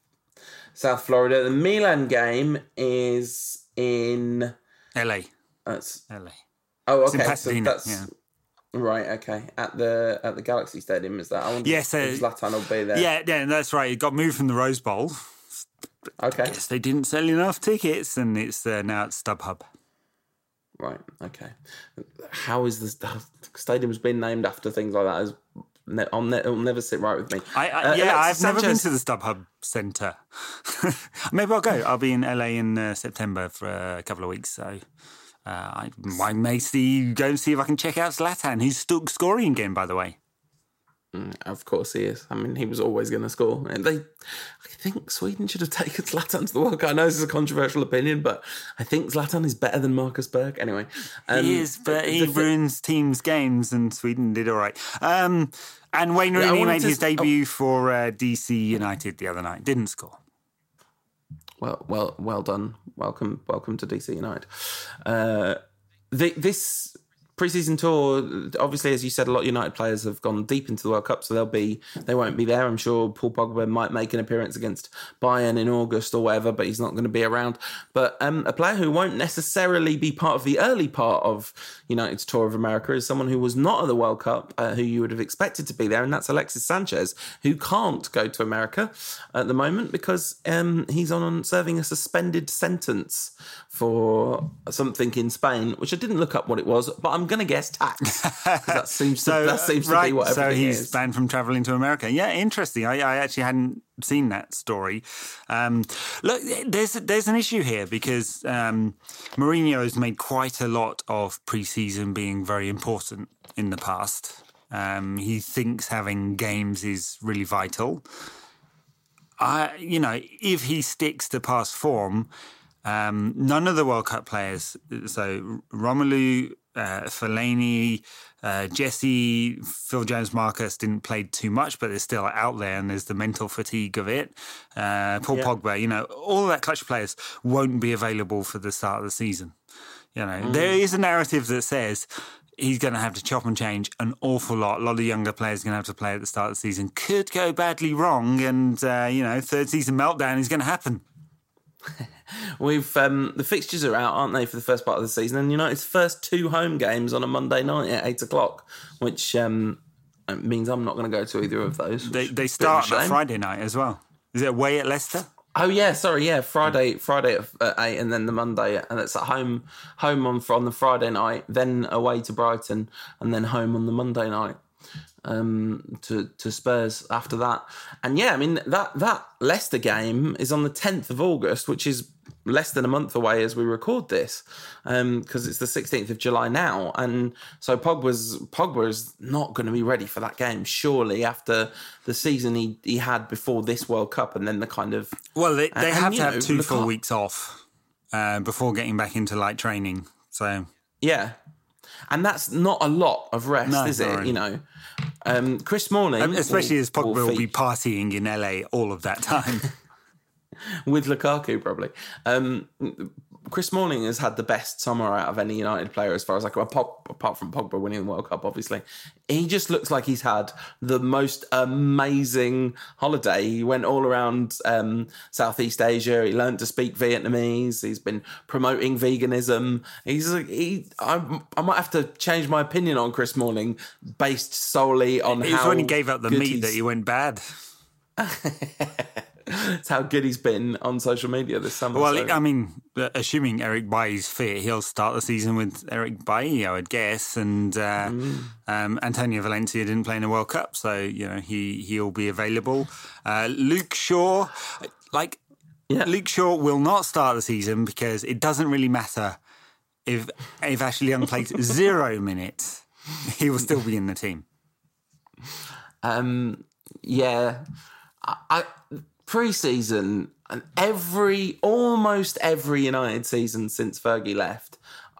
South Florida. The Milan game is in... L A. That's L A. Oh, okay. It's in Pasadena, so that's, yeah. Right, okay. At the at the Galaxy Stadium, is that? I wonder yes, if uh, Zlatan will be there. Yeah, yeah, that's right. It got moved from the Rose Bowl. Okay. I guess they didn't sell enough tickets, and it's uh, now at StubHub. Right, okay. How is this? The stadium's been named after things like that. Ne- I'll ne- it'll never sit right with me. I, I, uh, yeah, I've Sanchez. never been to the StubHub Centre. Maybe I'll go. I'll be in L A in uh, September for uh, a couple of weeks, so uh, I, I may see, go and see if I can check out Zlatan, who's still scoring again, by the way. Mm, of course he is. I mean, he was always going to score. And they, I think Sweden should have taken Zlatan to the World Cup. I know this is a controversial opinion, but I think Zlatan is better than Marcus Berg. Anyway. Um, he is, but he th- ruins teams' games, and Sweden did all right. Um, and Wayne Rooney yeah, made to, his debut oh, for uh, D C United the other night. Didn't score. Well, well, well done. Welcome, welcome to D C United. Uh, the, this... Pre-season tour, obviously, as you said, a lot of United players have gone deep into the World Cup, so they'll be, they won't be there. I'm sure Paul Pogba might make an appearance against Bayern in August or whatever, but he's not going to be around. But um, a player who won't necessarily be part of the early part of United's tour of America is someone who was not at the World Cup, uh, who you would have expected to be there, and that's Alexis Sanchez, who can't go to America at the moment because um, he's on serving a suspended sentence for something in Spain, which I didn't look up what it was, but I'm I'm going to guess tax. That seems so, to, that seems to right, be what everything is. So he's is. banned from travelling to America. Yeah, interesting. I, I actually hadn't seen that story. Um, look, there's there's an issue here because um, Mourinho has made quite a lot of pre-season being very important in the past. Um, he thinks having games is really vital. I, you know, if he sticks to past form, um, none of the World Cup players, so Romelu, Uh, Fellaini, uh, Jesse, Phil Jones-Marcus didn't play too much, but they're still out there, and there's the mental fatigue of it. Uh, Paul yeah. Pogba, you know, all of that clutch players won't be available for the start of the season. You know, mm. there is a narrative that says he's going to have to chop and change an awful lot. A lot of younger players are going to have to play at the start of the season. Could go badly wrong, and uh, you know, third season meltdown is going to happen. We've um, the fixtures are out, aren't they, for the first part of the season? And United's first two home games on a Monday night at eight o'clock, which um, means I'm not going to go to either of those. They, they start on Friday night as well. Is it away at Leicester? Oh yeah, sorry, yeah, Friday, Friday at eight, and then the Monday, and it's at home, home on on the Friday night, then away to Brighton, and then home on the Monday night. Um, to to Spurs after that. And yeah, I mean, that, that Leicester game is on the tenth of August, which is less than a month away as we record this, because um, it's the sixteenth of July now. And so Pogba's, Pogba's not going to be ready for that game, surely, after the season he, he had before this World Cup and then the kind of... Well, they, they and, have and, to know, have two full up. weeks off uh, before getting back into light training. So yeah. And that's not a lot of rest, no, is it? Right. You know, um, Chris Smalling, um, especially will, as Pogba will, will be partying in L A all of that time with Lukaku, probably. Um, Chris Smalling has had the best summer out of any United player, as far as like apart from Pogba winning the World Cup. Obviously, he just looks like he's had the most amazing holiday. He went all around um, Southeast Asia. He learned to speak Vietnamese. He's been promoting veganism. He's like, he, I, I might have to change my opinion on Chris Smalling based solely on it, how it's when he gave up the meat that he went bad. That's how good he's been on social media this summer. Well, so. I mean, assuming Eric Bailly's fit, he'll start the season with Eric Bailly, I would guess. And uh, mm. um, Antonio Valencia didn't play in the World Cup, so, you know, he, he'll be available. Uh, Luke Shaw, like, yeah. Luke Shaw will not start the season because it doesn't really matter if, if Ashley Young plays zero minutes, he will still be in the team. Um, yeah. I... I Pre-season, and every, almost every United season since Fergie left,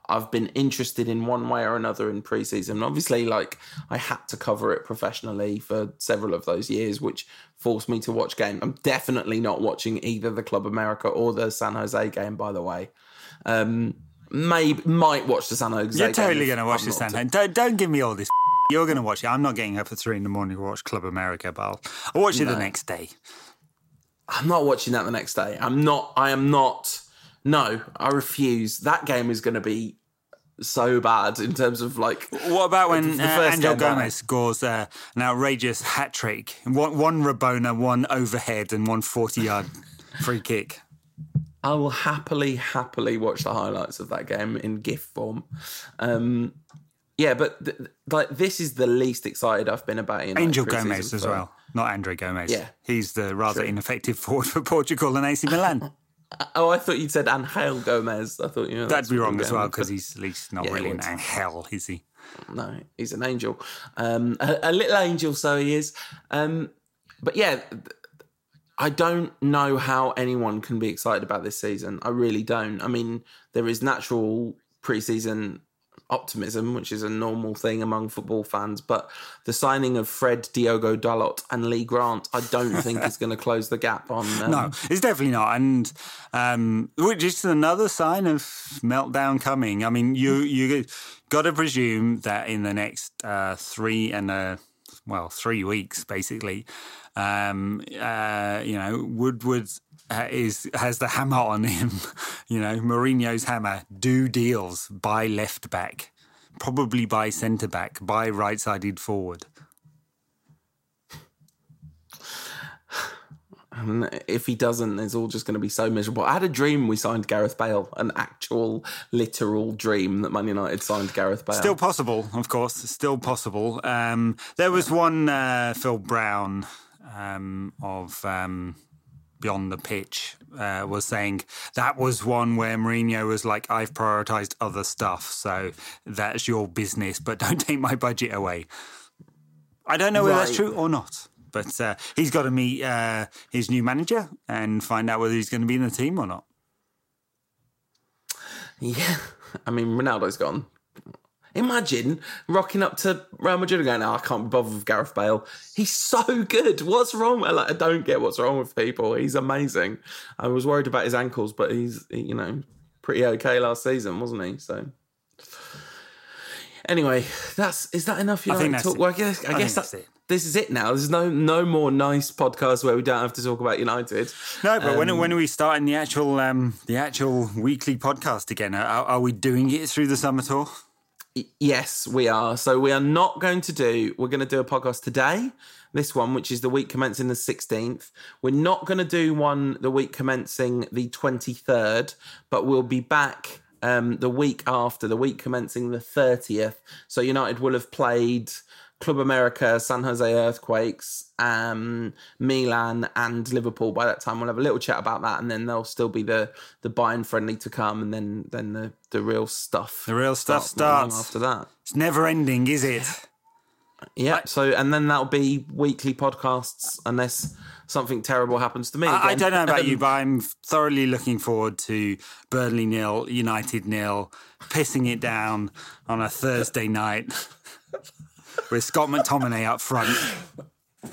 I've been interested in one way or another in pre-season. Obviously, like, I had to cover it professionally for several of those years, which forced me to watch games. I'm definitely not watching either the Club America or the San Jose game, by the way. Um, maybe, might watch the San Jose You're game. You're totally going to watch the San Jose. Don't, don't give me all this. You're going to watch it. I'm not getting up at three in the morning to watch Club America, but I'll, I'll watch it no. the next day. I'm not watching that the next day. I'm not, I am not, no, I refuse. That game is going to be so bad in terms of like... What about when uh, Angel Gomez scores uh, an outrageous hat-trick? One, one Rabona, one overhead and one forty-yard free kick. I will happily, happily watch the highlights of that game in GIF form. Um, yeah, but th- like this is the least excited I've been about United Angel Gomez so. as well. Not Andre Gomez. Yeah. He's the rather True. ineffective forward for Portugal and A C Milan. Oh, I thought you said Angel Gomez. I thought you know, that'd be wrong as well because he's at least not yeah, really an angel, is he? No, he's an angel, um, a, a little angel, so he is. Um, but yeah, I don't know how anyone can be excited about this season. I really don't. I mean, there is natural preseason optimism, which is a normal thing among football fans, but the signing of Fred, Diogo Dalot and Lee Grant, I don't think is going to close the gap on... Um, no, it's definitely not. And um, which is another sign of meltdown coming. I mean, you you got to presume that in the next uh, three and a, well, three weeks, basically, um, uh, you know, Woodward uh, is has the hammer on him. You know, Mourinho's hammer. Do deals, buy left back, probably buy centre back, buy right sided forward. Um, if he doesn't, it's all just going to be so miserable. I had a dream we signed Gareth Bale, an actual, literal dream that Man United signed Gareth Bale. Still possible, of course, still possible. Um, there was one uh, Phil Brown um, of um, Beyond the Pitch uh, was saying that was one where Mourinho was like, I've prioritised other stuff, so that's your business, but don't take my budget away. I don't know whether right. that's true or not. But uh, he's got to meet uh, his new manager and find out whether he's going to be in the team or not. Yeah. I mean, Ronaldo's gone. Imagine rocking up to Real Madrid and going, oh, I can't be bothered with Gareth Bale. He's so good. What's wrong? Like, I don't get what's wrong with people. He's amazing. I was worried about his ankles, but he's, you know, pretty okay last season, wasn't he? So... Anyway, that's is that enough? You I think that's talk? It. Well, I guess, I I guess that's it. This is it now. There's no no more nice podcasts where we don't have to talk about United. No, but um, when when are we starting the actual um, the actual weekly podcast again? Are, are we doing it through the summer tour? Y- yes, we are. So we are not going to do. We're going to do a podcast today. This one, which is the week commencing the sixteenth. We're not going to do one the week commencing the twenty-third, but we'll be back. Um, the week after, the week commencing the thirtieth. So United will have played Club America, San Jose Earthquakes, um, Milan and Liverpool. By that time, we'll have a little chat about that and then there'll still be the, the Bayern friendly to come and then then the, the real stuff. The real stuff starts. After that. It's never ending, is it? Yeah, so and then that'll be weekly podcasts unless something terrible happens to me again. I, I don't know about um, you, but I'm thoroughly looking forward to Burnley nil, United nil, pissing it down on a Thursday night with Scott McTominay up front.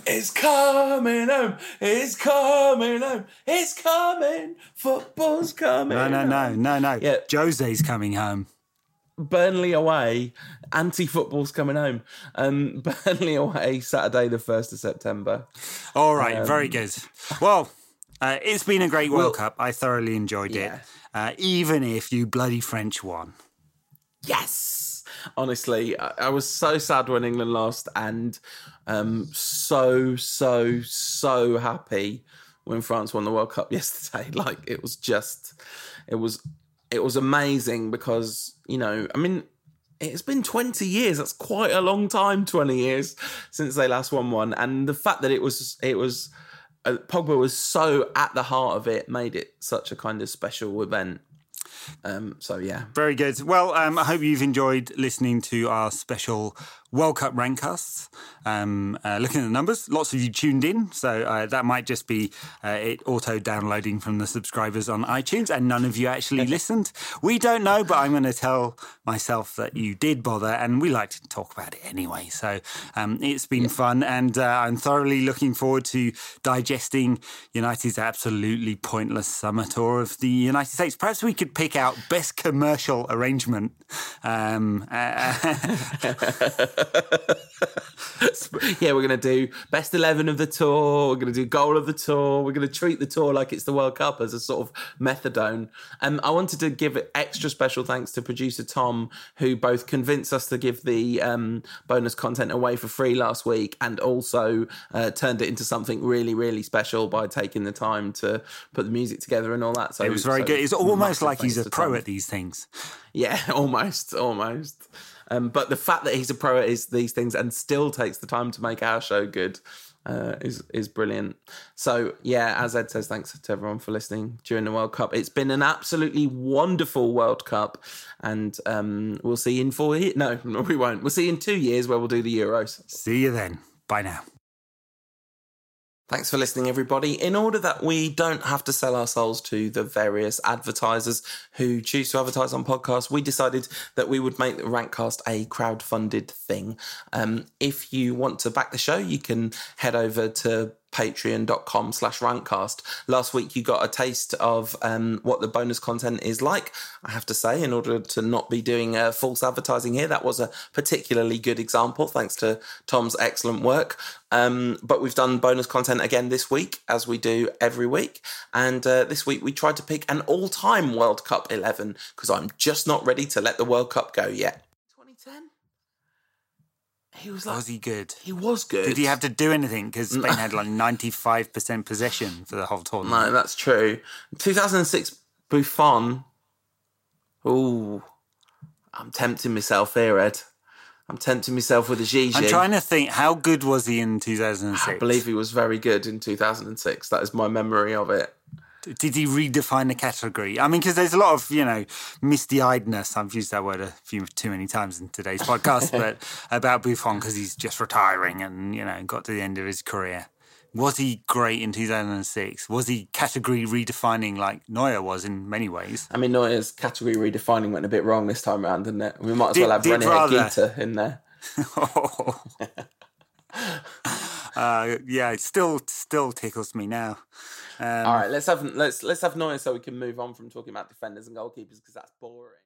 It's coming home, it's coming home, it's coming, football's coming No, no, no, no, no. Yeah. Jose's coming home. Burnley away, anti-football's coming home. Um, Burnley away, Saturday the first of September. All right, um, very good. Well, uh, it's been a great World well, Cup. I thoroughly enjoyed yeah. it, uh, even if you bloody French won. Yes! Honestly, I, I was so sad when England lost and um, so, so, so happy when France won the World Cup yesterday. Like, it was just... It was... It was amazing because, you know, I mean, it's been twenty years. That's quite a long time, twenty years since they last won one. And the fact that it was, it was, uh, Pogba was so at the heart of it, made it such a kind of special event. Um, so, yeah. Very good. Well, um, I hope you've enjoyed listening to our special World Cup Rankcasts. Um, uh, looking at the numbers, lots of you tuned in. So uh, that might just be uh, it auto-downloading from the subscribers on iTunes and none of you actually listened. We don't know, but I'm going to tell myself that you did bother and we like to talk about it anyway. So um, it's been yeah. fun and uh, I'm thoroughly looking forward to digesting United's absolutely pointless summer tour of the United States. Perhaps we could pick out best commercial arrangement. Um, uh, yeah, we're going to do best eleven of the tour. We're going to do goal of the tour. We're going to treat the tour like it's the World Cup as a sort of methadone. Um, I wanted to give extra special thanks to producer Tom, who both convinced us to give the um, bonus content away for free last week and also uh, turned it into something really, really special by taking the time to put the music together and all that. So it was very so good. It's almost like he's a pro at these things. Yeah, almost, almost. Um, but the fact that he's a pro at his, these things and still takes the time to make our show good uh, is is brilliant. So yeah, as Ed says, thanks to everyone for listening during the World Cup. It's been an absolutely wonderful World Cup, and um, we'll see you in four years. No, no, we won't. We'll see you in two years where we'll do the Euros. See you then. Bye now. Thanks for listening, everybody. In order that we don't have to sell our souls to the various advertisers who choose to advertise on podcasts, we decided that we would make Rantcast a crowdfunded thing. Um, if you want to back the show, you can head over to patreon.com slash rantcast. Last week you got a taste of um, what the bonus content is like. I have to say, in order to not be doing uh, false advertising here, that was a particularly good example, thanks to Tom's excellent work. Um, but we've done bonus content again this week, as we do every week. And uh, this week we tried to pick an all-time World Cup eleven, because I'm just not ready to let the World Cup go yet. twenty ten? He was, like, was he good? He was good. Did he have to do anything? Because Spain had like ninety-five percent possession for the whole tournament. No, that's true. two thousand six Buffon. Ooh, I'm tempting myself here, Ed. I'm tempting myself with a Gigi. I'm trying to think, how good was he in two thousand six? I believe he was very good in two thousand six. That is my memory of it. Did he redefine the category? I mean, because there's a lot of, you know, misty-eyedness. I've used that word a few too many times in today's podcast, but about Buffon, because he's just retiring and, you know, got to the end of his career. Was he great in two thousand six? Was he category redefining like Neuer was in many ways? I mean, Neuer's category redefining went a bit wrong this time around, didn't it? We might as did, well have René Higuita in there. Oh. Uh, yeah, it still still tickles me now. Um, All right, let's have let's let's have noise so we can move on from talking about defenders and goalkeepers, because that's boring.